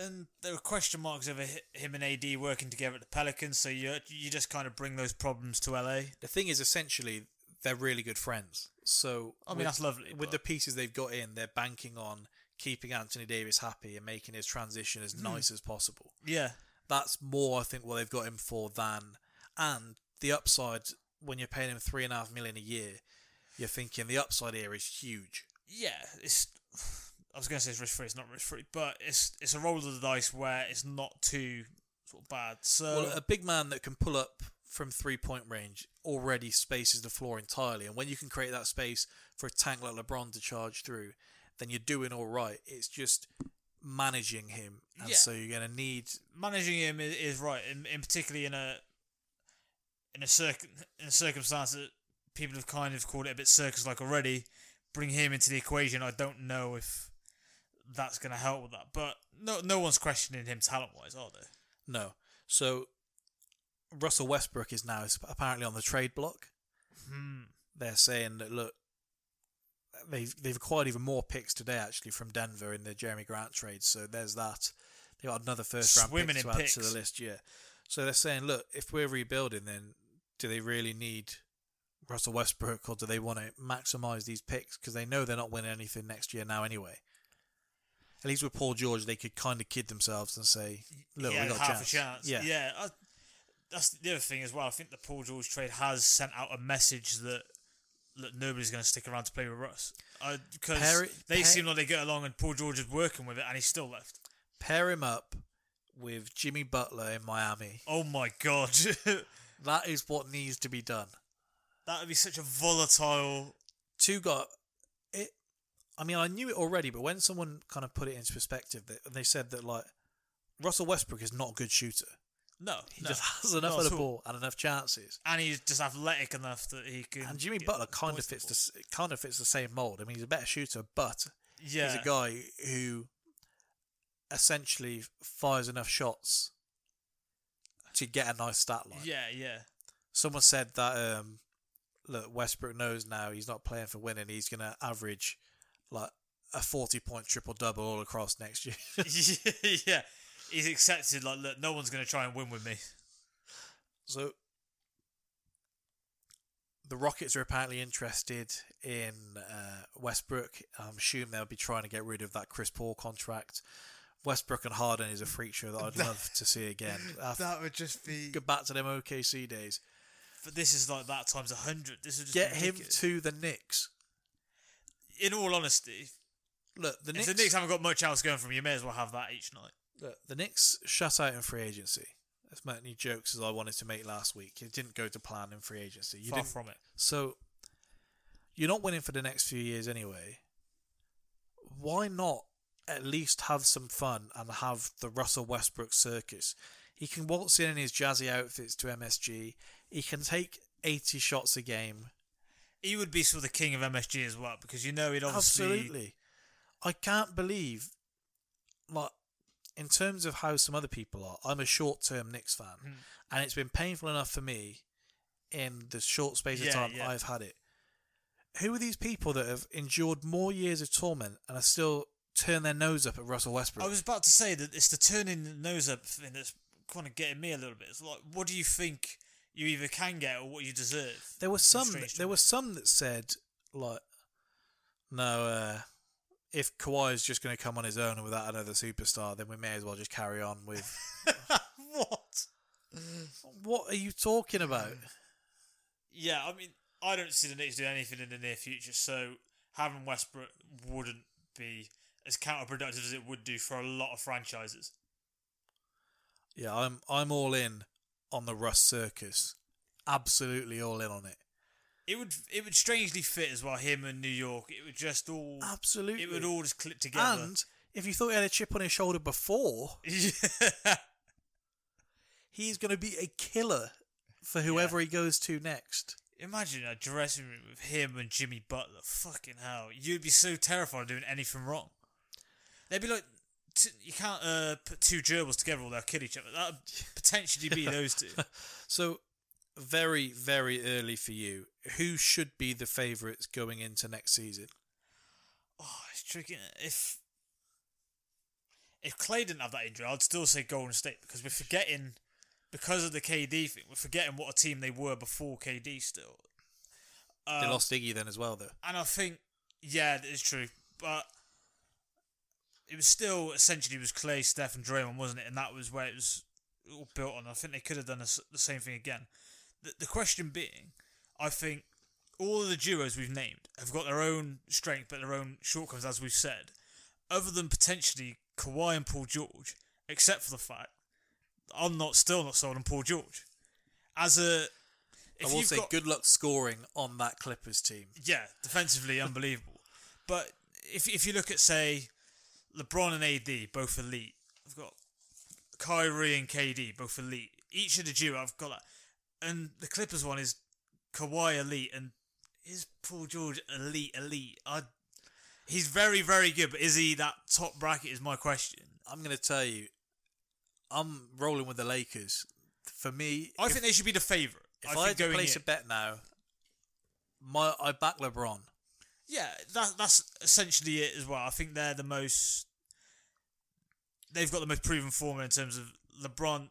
And there were question marks over him and AD working together at the Pelicans, so you just kind of bring those problems to LA. The thing is, essentially, they're really good friends. So I mean, that's lovely. With the pieces they've got in, they're banking on keeping Anthony Davis happy and making his transition as nice as possible. Yeah. That's more, I think, what they've got him for than... And the upside, when you're paying him $3.5 million a year, you're thinking the upside here is huge. Yeah, it's... I was going to say it's risk-free, it's not risk-free, but it's a roll of the dice where it's not too sort of bad. So, well, a big man that can pull up from three-point range already spaces the floor entirely, and when you can create that space for a tank like LeBron to charge through, then you're doing all right. It's just managing him, and so you're going to need... Managing him is right, and particularly in a circumstance that people have kind of called it a bit circus-like already. Bring him into the equation, I don't know if that's going to help with that. But no one's questioning him talent-wise, are they? No. So, Russell Westbrook is now apparently on the trade block. Mm-hmm. They're saying that, look, they've acquired even more picks today, actually, from Denver in the Jeremy Grant trade. So, there's that. They got another first-round pick to add to the list, yeah. So, they're saying, look, if we're rebuilding, then do they really need Russell Westbrook, or do they want to maximise these picks? Because they know they're not winning anything next year now anyway. At least with Paul George, they could kind of kid themselves and say, look, we got a chance. Yeah. That's the other thing as well. I think the Paul George trade has sent out a message that, look, nobody's going to stick around to play with Russ. Because they seem like they get along and Paul George is working with it and he's still left. Pair him up with Jimmy Butler in Miami. Oh my God. That is what needs to be done. That would be such a volatile... I mean, I knew it already, but when someone kind of put it into perspective, they said that, like, Russell Westbrook is not a good shooter. No. He just has enough of the ball and enough chances. And he's just athletic enough that he can... And Jimmy Butler kind of fits the same mould. I mean, he's a better shooter, but he's a guy who essentially fires enough shots to get a nice stat line. Yeah. Someone said that... Look, Westbrook knows now he's not playing for winning. He's going to average like a 40-point triple-double all across next year. Yeah. He's accepted, like, look, no one's going to try and win with me. So, the Rockets are apparently interested in Westbrook. I'm assuming they'll be trying to get rid of that Chris Paul contract. Westbrook and Harden is a freak show that I'd love to see again. That would just be... Go back to them OKC days. But this is like that times 100. This is just get ridiculous. Him to the Knicks. In all honesty, look, if the Knicks haven't got much else going for them, you may as well have that each night. Look, the Knicks shut out in free agency. As many jokes as I wanted to make last week, it didn't go to plan in free agency. You Far didn't, from it. So you're not winning for the next few years anyway. Why not at least have some fun and have the Russell Westbrook circus? He can waltz in his jazzy outfits to MSG. He can take 80 shots a game. He would be sort of the king of MSG as well, because you know he'd obviously... Absolutely. I can't believe, like, in terms of how some other people are, I'm a short-term Knicks fan, and it's been painful enough for me in the short space of time I've had it. Who are these people that have endured more years of torment and are still turn their nose up at Russell Westbrook? I was about to say that it's the turning the nose up thing that's kind of getting me a little bit. It's like, what do you think you either can get or what you deserve? There were some that said, like, no, if Kawhi is just going to come on his own and without another superstar, then we may as well just carry on with... What? What are you talking about? Yeah, I mean, I don't see the Knicks doing anything in the near future, so having Westbrook wouldn't be as counterproductive as it would do for a lot of franchises. Yeah, I'm all in on the Russ circus. Absolutely all in on it. It would strangely fit as well, him and New York. It would just all... Absolutely. It would all just clip together. And if you thought he had a chip on his shoulder before, he's going to be a killer for whoever he goes to next. Imagine a dressing room with him and Jimmy Butler. Fucking hell. You'd be so terrified of doing anything wrong. They'd be like, you can't put two gerbils together or they'll kill each other. That would potentially be those two. So, very, very early for you. Who should be the favourites going into next season? Oh, it's tricky. If Clay didn't have that injury, I'd still say Golden State because we're forgetting... Because of the KD thing, we're forgetting what a team they were before KD still. They lost Iggy then as well, though. And I think, yeah, it's true. But it was still, essentially, it was Clay, Steph, and Draymond, wasn't it? And that was where it was all built on. I think they could have done the same thing again. The question being, I think all of the duos we've named have got their own strength, but their own shortcomings, as we've said. Other than potentially Kawhi and Paul George, except for the fact I'm still not sold on Paul George. I will say good luck scoring on that Clippers team. Yeah, defensively unbelievable. But if you look at, say, LeBron and AD, both elite. I've got Kyrie and KD, both elite. Each of the duo, I've got that. And the Clippers one is Kawhi elite, and is Paul George elite? He's very, very good, but is he that top bracket is my question. I'm going to tell you, I'm rolling with the Lakers. For me... I think they should be the favourite. If I had to place a bet now, I back LeBron. Yeah, that's essentially it as well. I think they're the most... They've got the most proven formula in terms of LeBron,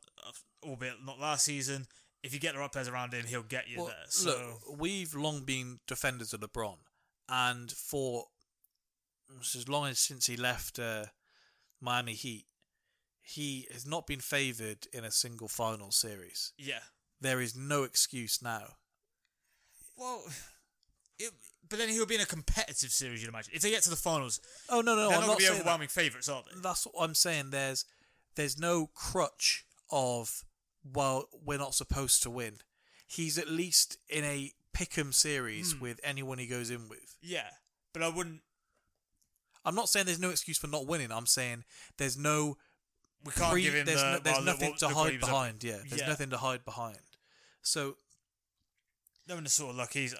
albeit not last season. If you get the right players around him, he'll get you there. So look, we've long been defenders of LeBron. And for... as long as since he left Miami Heat, he has not been favoured in a single final series. Yeah. There is no excuse now. Well, but then he'll be in a competitive series, you'd imagine. If they get to the finals, oh, no, they're not going to be overwhelming favourites, are they? That's what I'm saying. There's no crutch of, well, we're not supposed to win. He's at least in a pick'em series with anyone he goes in with. Yeah, but I'm not saying there's no excuse for not winning. I'm saying there's no... We can't give him there's nothing to hide behind. Yeah, there's nothing to hide behind. So, they're in the sort of luck AD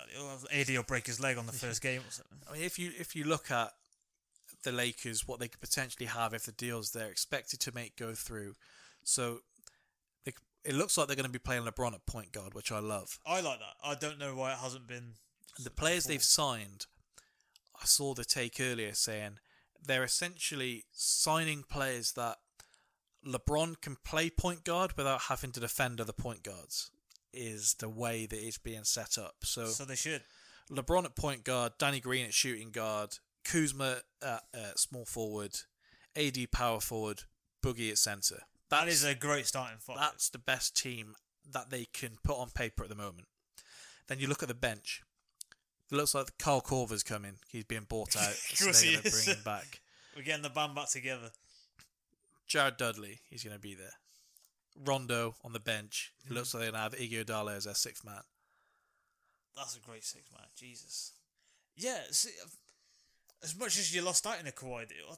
will break his leg on the first game or something. I mean, if you look at the Lakers, what they could potentially have if the deals they're expected to make go through, so it looks like they're going to be playing LeBron at point guard, which I love. I like that. I don't know why it hasn't been. The players they've signed, I saw the take earlier saying they're essentially signing players that LeBron can play point guard without having to defend other point guards is the way that it's being set up. So they should. LeBron at point guard, Danny Green at shooting guard, Kuzma at small forward, AD power forward, Boogie at centre. That is a great starting five. That's the best team that they can put on paper at the moment. Then you look at the bench. It looks like Kyle Korver's coming. He's being bought out. Of course so they're going to bring him back. We're getting the band back together. Jared Dudley, he's going to be there. Rondo on the bench. It looks like they're going to have Iggy Odala as their sixth man. That's a great sixth man. Jesus. Yeah, see, as much as you lost out in a Kawhi deal,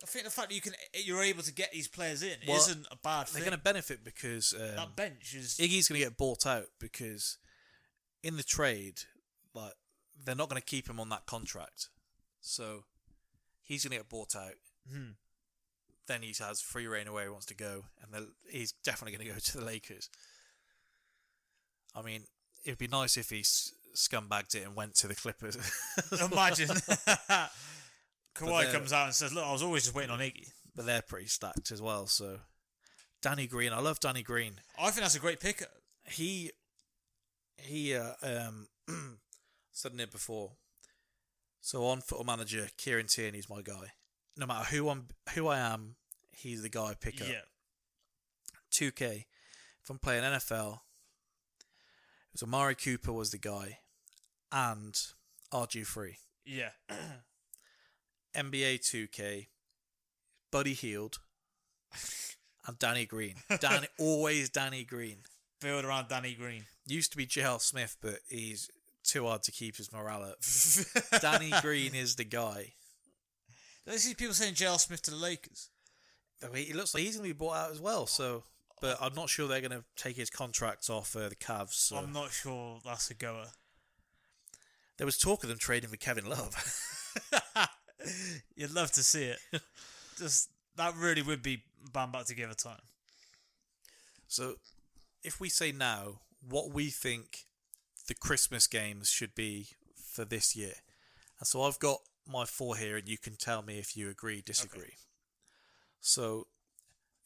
I think the fact that you're able to get these players in isn't a bad thing. They're going to benefit because... that bench is... Iggy's going to get bought out because in the trade, like, they're not going to keep him on that contract. So he's going to get bought out. Mm-hmm. Then he has free reign of where he wants to go, and he's definitely going to go to the Lakers. I mean, it'd be nice if he scumbagged it and went to the Clippers. Imagine. Kawhi comes out and says, look, I was always just waiting on Iggy. But they're pretty stacked as well, so... Danny Green. I love Danny Green. I think that's a great pick. He said it before. So on Football Manager, Kieran Tierney's my guy. No matter who I am, he's the guy I pick up. Yeah. 2K. If I'm playing NFL, it was Amari Cooper was the guy, and RG3. Yeah. NBA 2K, Buddy Hield, and Danny Green. Always Danny Green. Build around Danny Green. Used to be JL Smith, but he's too hard to keep his morale up. Danny Green is the guy. Don't you see people saying JL Smith to the Lakers? I mean, it looks like he's going to be bought out as well, so... But I'm not sure they're going to take his contract off the Cavs. So. I'm not sure that's a goer. There was talk of them trading for Kevin Love. You'd love to see it. Just that really would be bam back together time. So, if we say now what we think the Christmas games should be for this year, and so I've got my 4 here, and you can tell me if you agree, disagree. Okay. So,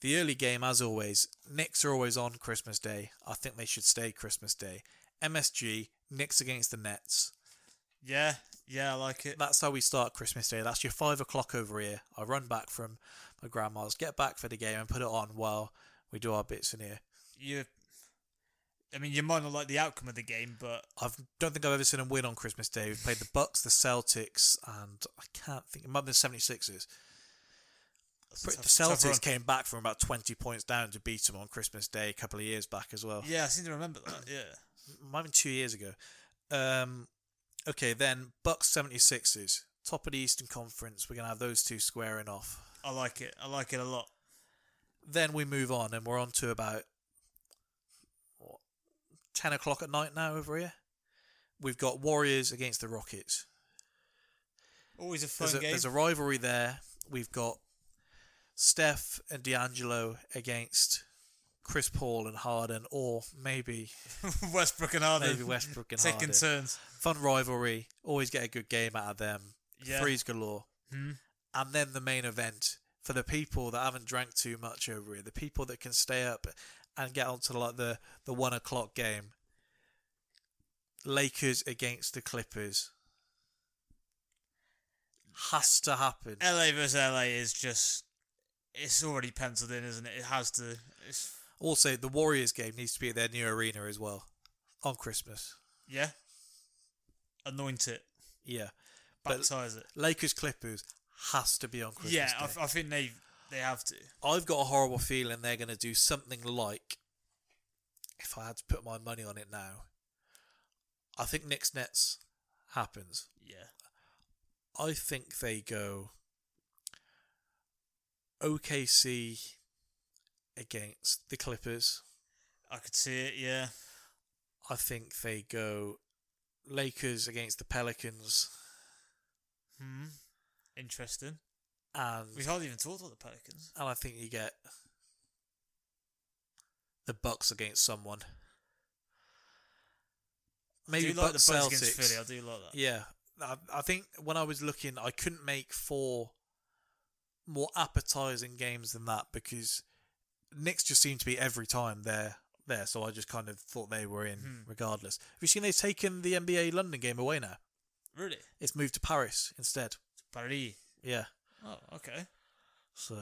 the early game, as always, Knicks are always on Christmas Day. I think they should stay Christmas Day. MSG, Knicks against the Nets. Yeah, I like it. That's how we start Christmas Day. That's your 5 o'clock over here. I run back from my grandma's, get back for the game and put it on while we do our bits in here. I mean, you might not like the outcome of the game, but... I don't think I've ever seen them win on Christmas Day. We've played the Bucks, the Celtics, and I can't think... It might have been 76ers. The Celtics came back from about 20 points down to beat them on Christmas Day a couple of years back as well. Yeah, I seem to remember that, yeah. Might have been 2 years ago. Okay, then Bucks 76ers, top of the Eastern Conference. We're going to have those two squaring off. I like it. I like it a lot. Then we move on, and we're on to about 10 o'clock at night now over here. We've got Warriors against the Rockets. Always a fun game. There's a rivalry there. We've got Steph and D'Angelo against Chris Paul and Harden, or maybe Westbrook and Harden. Taking turns. Fun rivalry. Always get a good game out of them. Yeah. Threes galore. Hmm. And then the main event for the people that haven't drank too much over here, the people that can stay up and get onto like the 1 o'clock game. Lakers against the Clippers. Has to happen. LA versus LA is just... It's already penciled in, isn't it? It has to. Also, the Warriors game needs to be at their new arena as well on Christmas. Yeah. Anoint it. Yeah. Baptise it. Lakers Clippers has to be on Christmas. Yeah, I think they have to. I've got a horrible feeling they're going to do something like, if I had to put my money on it now, I think Knicks Nets happens. Yeah. I think they go... OKC against the Clippers. I could see it, yeah. I think they go Lakers against the Pelicans. Interesting. And we've hardly even talked about the Pelicans. And I think you get the Bucks against someone. Maybe I do like Bucks, the Bucks against Philly. I do like that. Yeah. I think when I was looking, I couldn't make 4 more appetising games than that, because Knicks just seem to be every time they're there, so I just kind of thought they were in regardless. Have you seen they've taken the NBA London game away now? Really? It's moved to Paris instead. Paris? Yeah. Oh, okay. So...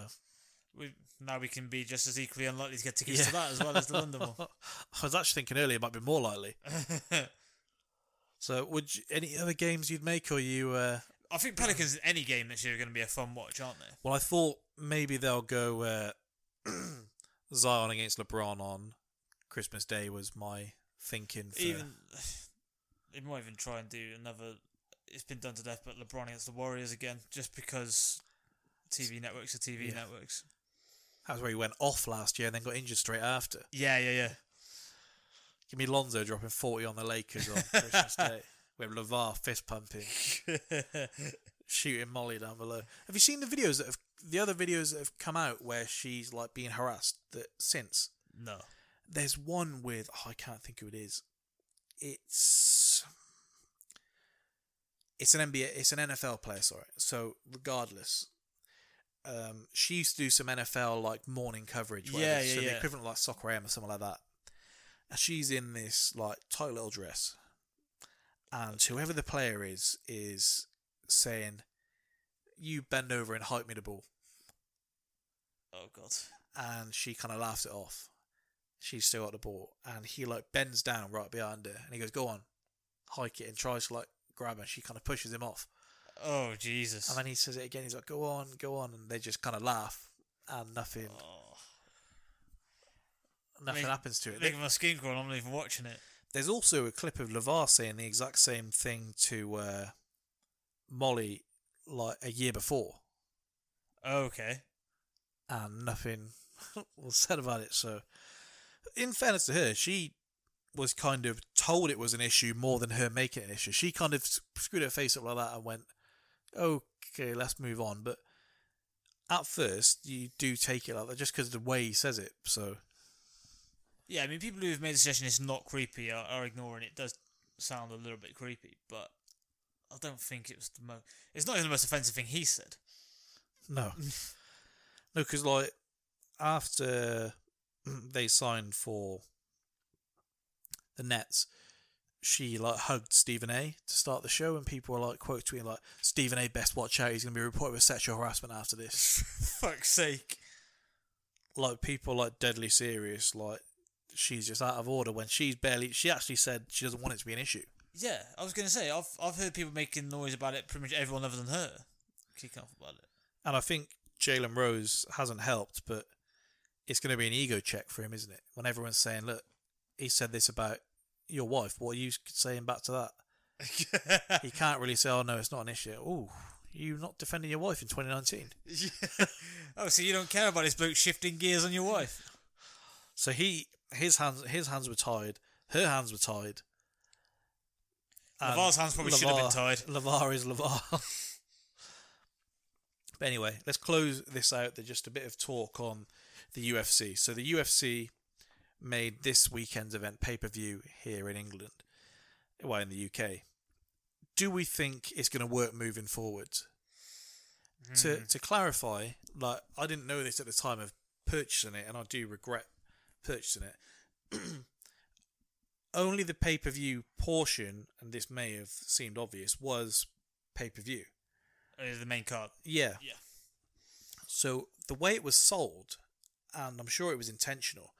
Now we can be just as equally unlikely to get tickets to that as well as the London one. I was actually thinking earlier it might be more likely. So, would you, any other games you'd make, or you... I think Pelicans in any game this year are going to be a fun watch, aren't they? Well, I thought maybe they'll go Zion against LeBron on Christmas Day was my thinking. They might even try and do another... It's been done to death, but LeBron against the Warriors again, just because TV networks are TV networks. That was where he went off last year and then got injured straight after. Yeah. Give me Lonzo dropping 40 on the Lakers on Christmas Day. With LeVar fist pumping. shooting Molly down below. Have you seen the videos that have, the other videos that have come out where she's like being harassed that since? No. There's one with, oh, I can't think who it is. It's an NBA, it's an NFL player, sorry. So regardless, she used to do some NFL like morning coverage, whatever. Yeah, so the equivalent of like Soccer AM or something like that. And she's in this like tight little dress, and whoever the player is saying, "You bend over and hype me the ball." Oh God! And she kind of laughs it off. She's still got the ball, and he like bends down right behind her, and he goes, "Go on, hike it," and tries to like grab her. She kind of pushes him off. Oh Jesus! And then he says it again. He's like, "Go on, go on," and they just kind of laugh, and nothing, nothing happens to it. Making my skin crawl. I'm not even watching it. There's also a clip of LeVar saying the exact same thing to Molly, like a year before. Okay. And nothing was said about it. So, in fairness to her, she was kind of told it was an issue more than her making it an issue. She kind of screwed her face up like that and went, okay, let's move on. But at first, you do take it like that just because of the way he says it. So, yeah, I mean, people who've made the suggestion it's not creepy are ignoring it. It does sound a little bit creepy, but I don't think it was the most... It's not even the most offensive thing he said. No. No, because, like, after they signed for the Nets, she, like, hugged Stephen A to start the show, and people were, like, quote tweeting, like, "Stephen A, best watch out, he's going to be reported with sexual harassment after this." Fuck's sake. Like, people, like, deadly serious, like... She's just out of order when she's barely... She actually said she doesn't want it to be an issue. Yeah, I was going to say, I've heard people making noise about it, pretty much everyone other than her kicking off about it. And I think Jalen Rose hasn't helped, but it's going to be an ego check for him, isn't it? When everyone's saying, look, he said this about your wife, what are you saying back to that? He can't really say, oh no, it's not an issue. Ooh, you're not defending your wife in 2019. Yeah. Oh, so you don't care about this bloke shifting gears on your wife? So he... His hands were tied. Her hands were tied. LeVar's hands probably should have been tied. LeVar is LeVar. But anyway, let's close this out. There's just a bit of talk on the UFC. So the UFC made this weekend's event pay-per-view here in England. Well, in the UK. Do we think it's going to work moving forward? To clarify, like I didn't know this at the time of purchasing it, and I do regret purchasing it. Only the pay-per-view portion, and this may have seemed obvious, was pay-per-view. The main card. Yeah. Yeah. So the way it was sold, and I'm sure it was intentional,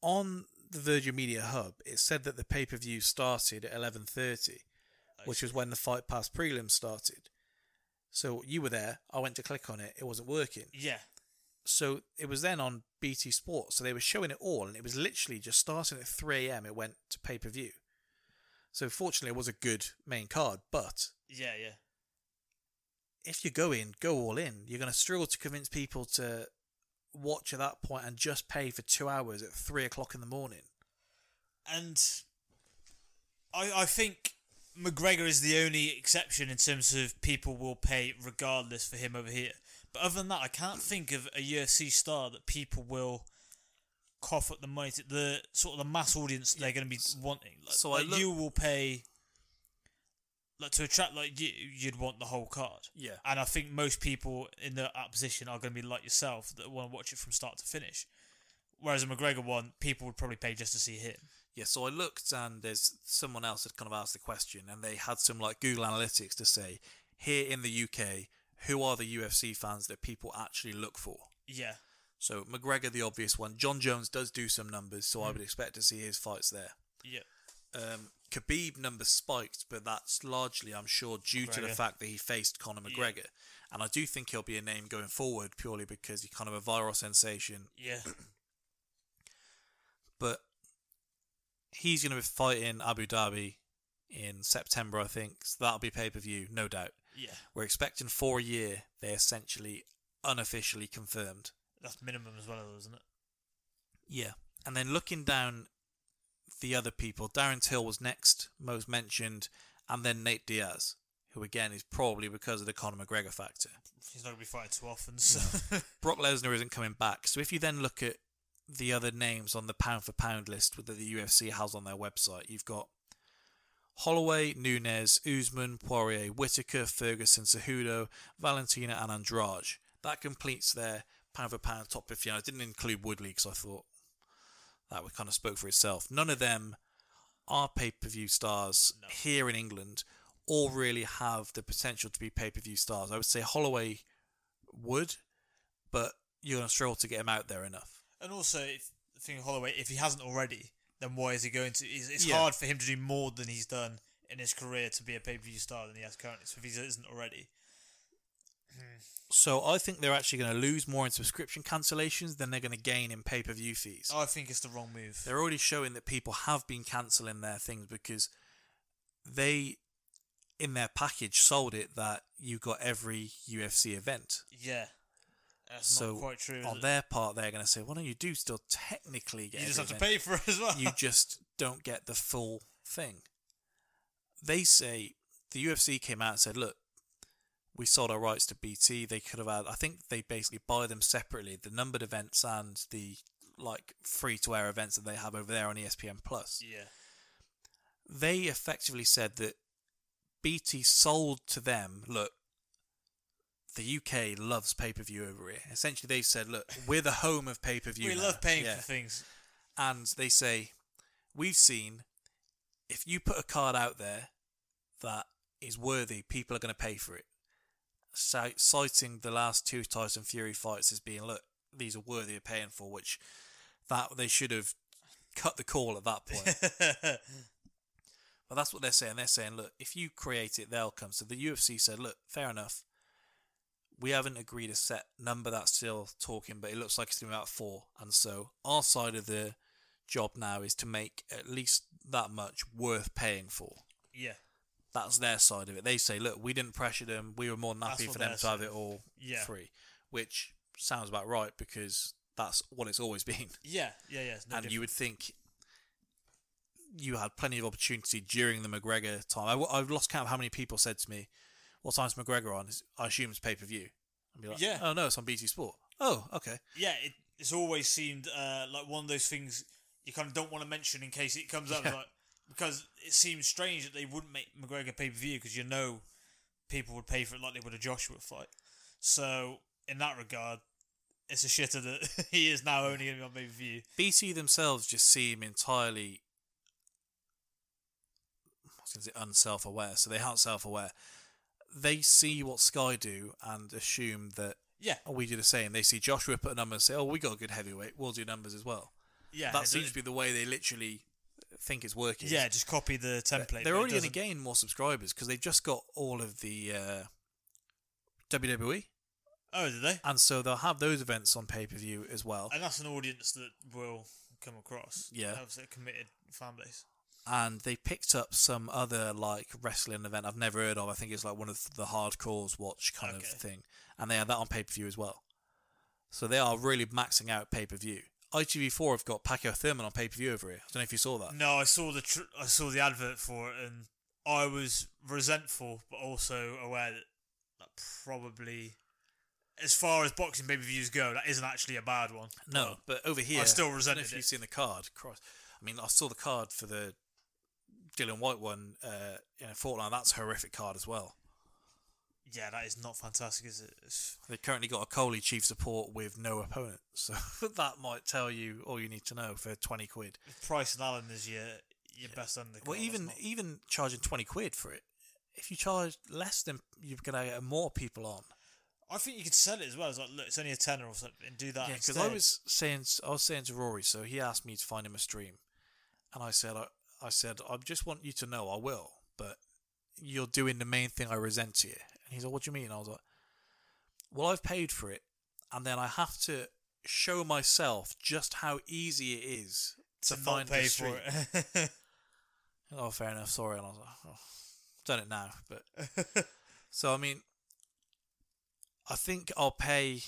on the Virgin Media Hub, it said that the pay-per-view started at 11:30, which was when the Fight Pass prelim started. So you were there. I went to click on it. It wasn't working. Yeah. So it was then on BT Sport. So they were showing it all, and it was literally just starting at 3 a.m. It went to pay-per-view. So fortunately, it was a good main card. But yeah, if you go in, go all in. You're going to struggle to convince people to watch at that point and just pay for 2 hours at 3 o'clock in the morning. And I think McGregor is the only exception in terms of people will pay regardless for him over here. But other than that, I can't think of a UFC star that people will cough at the money to, the sort of the mass audience they're going to be wanting. Like, so like you will pay, like to attract like you'd want the whole card. Yeah. And I think most people in that position are going to be like yourself that want to watch it from start to finish. Whereas a McGregor one, people would probably pay just to see him. Yeah. So I looked, and there's someone else had kind of asked the question, and they had some like Google Analytics to say here in the UK, who are the UFC fans that people actually look for? Yeah. So McGregor, the obvious one. John Jones does do some numbers, so I would expect to see his fights there. Yeah. Khabib numbers spiked, but that's largely, I'm sure, due to the fact that he faced Conor McGregor. Yeah. And I do think he'll be a name going forward purely because he's kind of a viral sensation. Yeah. But he's going to be fighting Abu Dhabi in September, I think. So that'll be pay-per-view, no doubt. Yeah, we're expecting 4 a year. They essentially unofficially confirmed. That's minimum as well, isn't it? Yeah, and then looking down the other people, Darren Till was next, most mentioned, and then Nate Diaz, who again is probably because of the Conor McGregor factor. He's not going to be fighting too often. So. No. Brock Lesnar isn't coming back. So if you then look at the other names on the pound-for-pound list that the UFC has on their website, you've got Holloway, Nunes, Usman, Poirier, Whittaker, Ferguson, Cejudo, Valentina and Andrade. That completes their pound-for-pound top 50. I didn't include Woodley because I thought that would kind of spoke for itself. None of them are pay-per-view stars here in England or really have the potential to be pay-per-view stars. I would say Holloway would, but you're going to struggle to get him out there enough. And also, I think Holloway, if he hasn't already, then why is he going to? It's hard for him to do more than he's done in his career to be a pay-per-view star than he has currently, so if he isn't already. So I think they're actually going to lose more in subscription cancellations than they're going to gain in pay-per-view fees. I think it's the wrong move. They're already showing that people have been cancelling their things because they, in their package, sold it that you got every UFC event. Yeah. That's not quite true. On their part, they're going to say, well, no, you do still technically get it. You just have to pay for it as well. You just don't get the full thing. They say, the UFC came out and said, look, we sold our rights to BT. They could have had, I think they basically buy them separately, the numbered events and the like free-to-air events that they have over there on ESPN+. Yeah. They effectively said that BT sold to them, look, the UK loves pay-per-view over here. Essentially, they said, look, we're the home of pay-per-view. We love paying for things. And they say, we've seen, if you put a card out there that is worthy, people are going to pay for it. Citing the last two Tyson Fury fights as being, look, these are worthy of paying for, which that they should have cut the call at that point. But that's what they're saying. They're saying, look, if you create it, they'll come. So the UFC said, look, fair enough. We haven't agreed a set number, that's still talking, but it looks like it's going to be about 4. And so our side of the job now is to make at least that much worth paying for. Yeah. That's their side of it. They say, look, we didn't pressure them. We were more than happy for them to have it all free, which sounds about right because that's what it's always been. Yeah. No and difference. You would think you had plenty of opportunity during the McGregor time. I've lost count of how many people said to me, what time's McGregor on? I assume it's pay-per-view. I'd be like, oh, no, it's on BT Sport. Oh, okay. Yeah, it's always seemed like one of those things you kind of don't want to mention in case it comes up like, because it seems strange that they wouldn't make McGregor pay-per-view because you know people would pay for it like they would a Joshua fight. So, in that regard, it's a shitter that he is now only going to be on pay-per-view. BT themselves just seem entirely, unself-aware. So, they aren't self-aware. They see what Sky do and assume that we do the same. They see Joshua put a number and say, oh, we got a good heavyweight. We'll do numbers as well. Yeah, that seems to be the way they literally think it's working. Yeah, just copy the template. They're already going to gain more subscribers because they've just got all of the WWE. Oh, did they? And so they'll have those events on pay-per-view as well. And that's an audience that will come across. Yeah. That's a committed fan base. And they picked up some other like wrestling event I've never heard of. I think it's like one of the hardcores watch kind of thing. And they had that on pay-per-view as well. So they are really maxing out pay-per-view. ITV4 have got Pacquiao Thurman on pay-per-view over here. I don't know if you saw that. No, I saw the I saw the advert for it and I was resentful but also aware that probably as far as boxing pay-per-views go, that isn't actually a bad one. No, but over here I still resented it. I don't know if you've seen the card. I mean, I saw the card for the Dylan White one in a fortnight. That's a horrific card as well. Yeah, that is not fantastic, is it? They've currently got a Coley chief support with no opponent, so that might tell you all you need to know for 20 quid. If Price and Allen is your best undercard. Well, even charging 20 quid for it, if you charge less, then you're going to get more people on. I think you could sell it as well. It's like, look, it's only a tenner or something, and do that instead. Yeah, because I was saying to Rory, so he asked me to find him a stream, and I said, I just want you to know I will, but you're doing the main thing I resent to you. And he's like, what do you mean? I was like, well, I've paid for it, and then I have to show myself just how easy it is to find the stream. Oh, fair enough, sorry. And I was like, oh, I've done it now. But so, I mean, I think I'll pay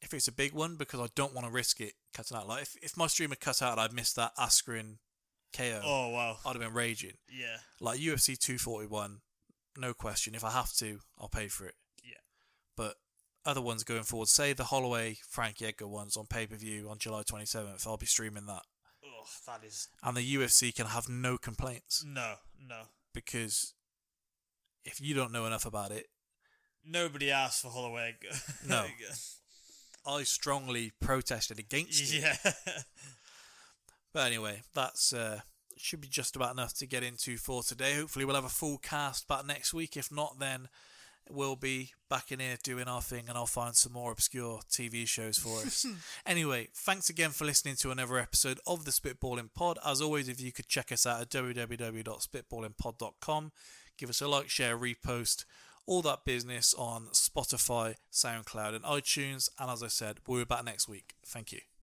if it's a big one because I don't want to risk it cutting out. Like, if my stream had cut out and I'd missed that Askren KO. Oh wow! I'd have been raging. Yeah, like UFC 241. no question. If I have to, I'll pay for it. Yeah. But other ones going forward, say the Holloway, Frankie Edgar ones on pay-per-view on July 27th, I'll be streaming that. Oh, that is... And the UFC can have no complaints. No. Because if you don't know enough about it... Nobody asked for Holloway Edgar. No. I strongly protested against it. Yeah. But anyway, that's... should be just about enough to get into for today. Hopefully we'll have a full cast back next week. If not, then we'll be back in here doing our thing, and I'll find some more obscure TV shows for us. Anyway, thanks again for listening to another episode of the Spitballing Pod. As always, if you could check us out at www.spitballingpod.com, give us a like, share, repost, all that business on Spotify, SoundCloud and iTunes. And as I said, we'll be back next week. Thank you.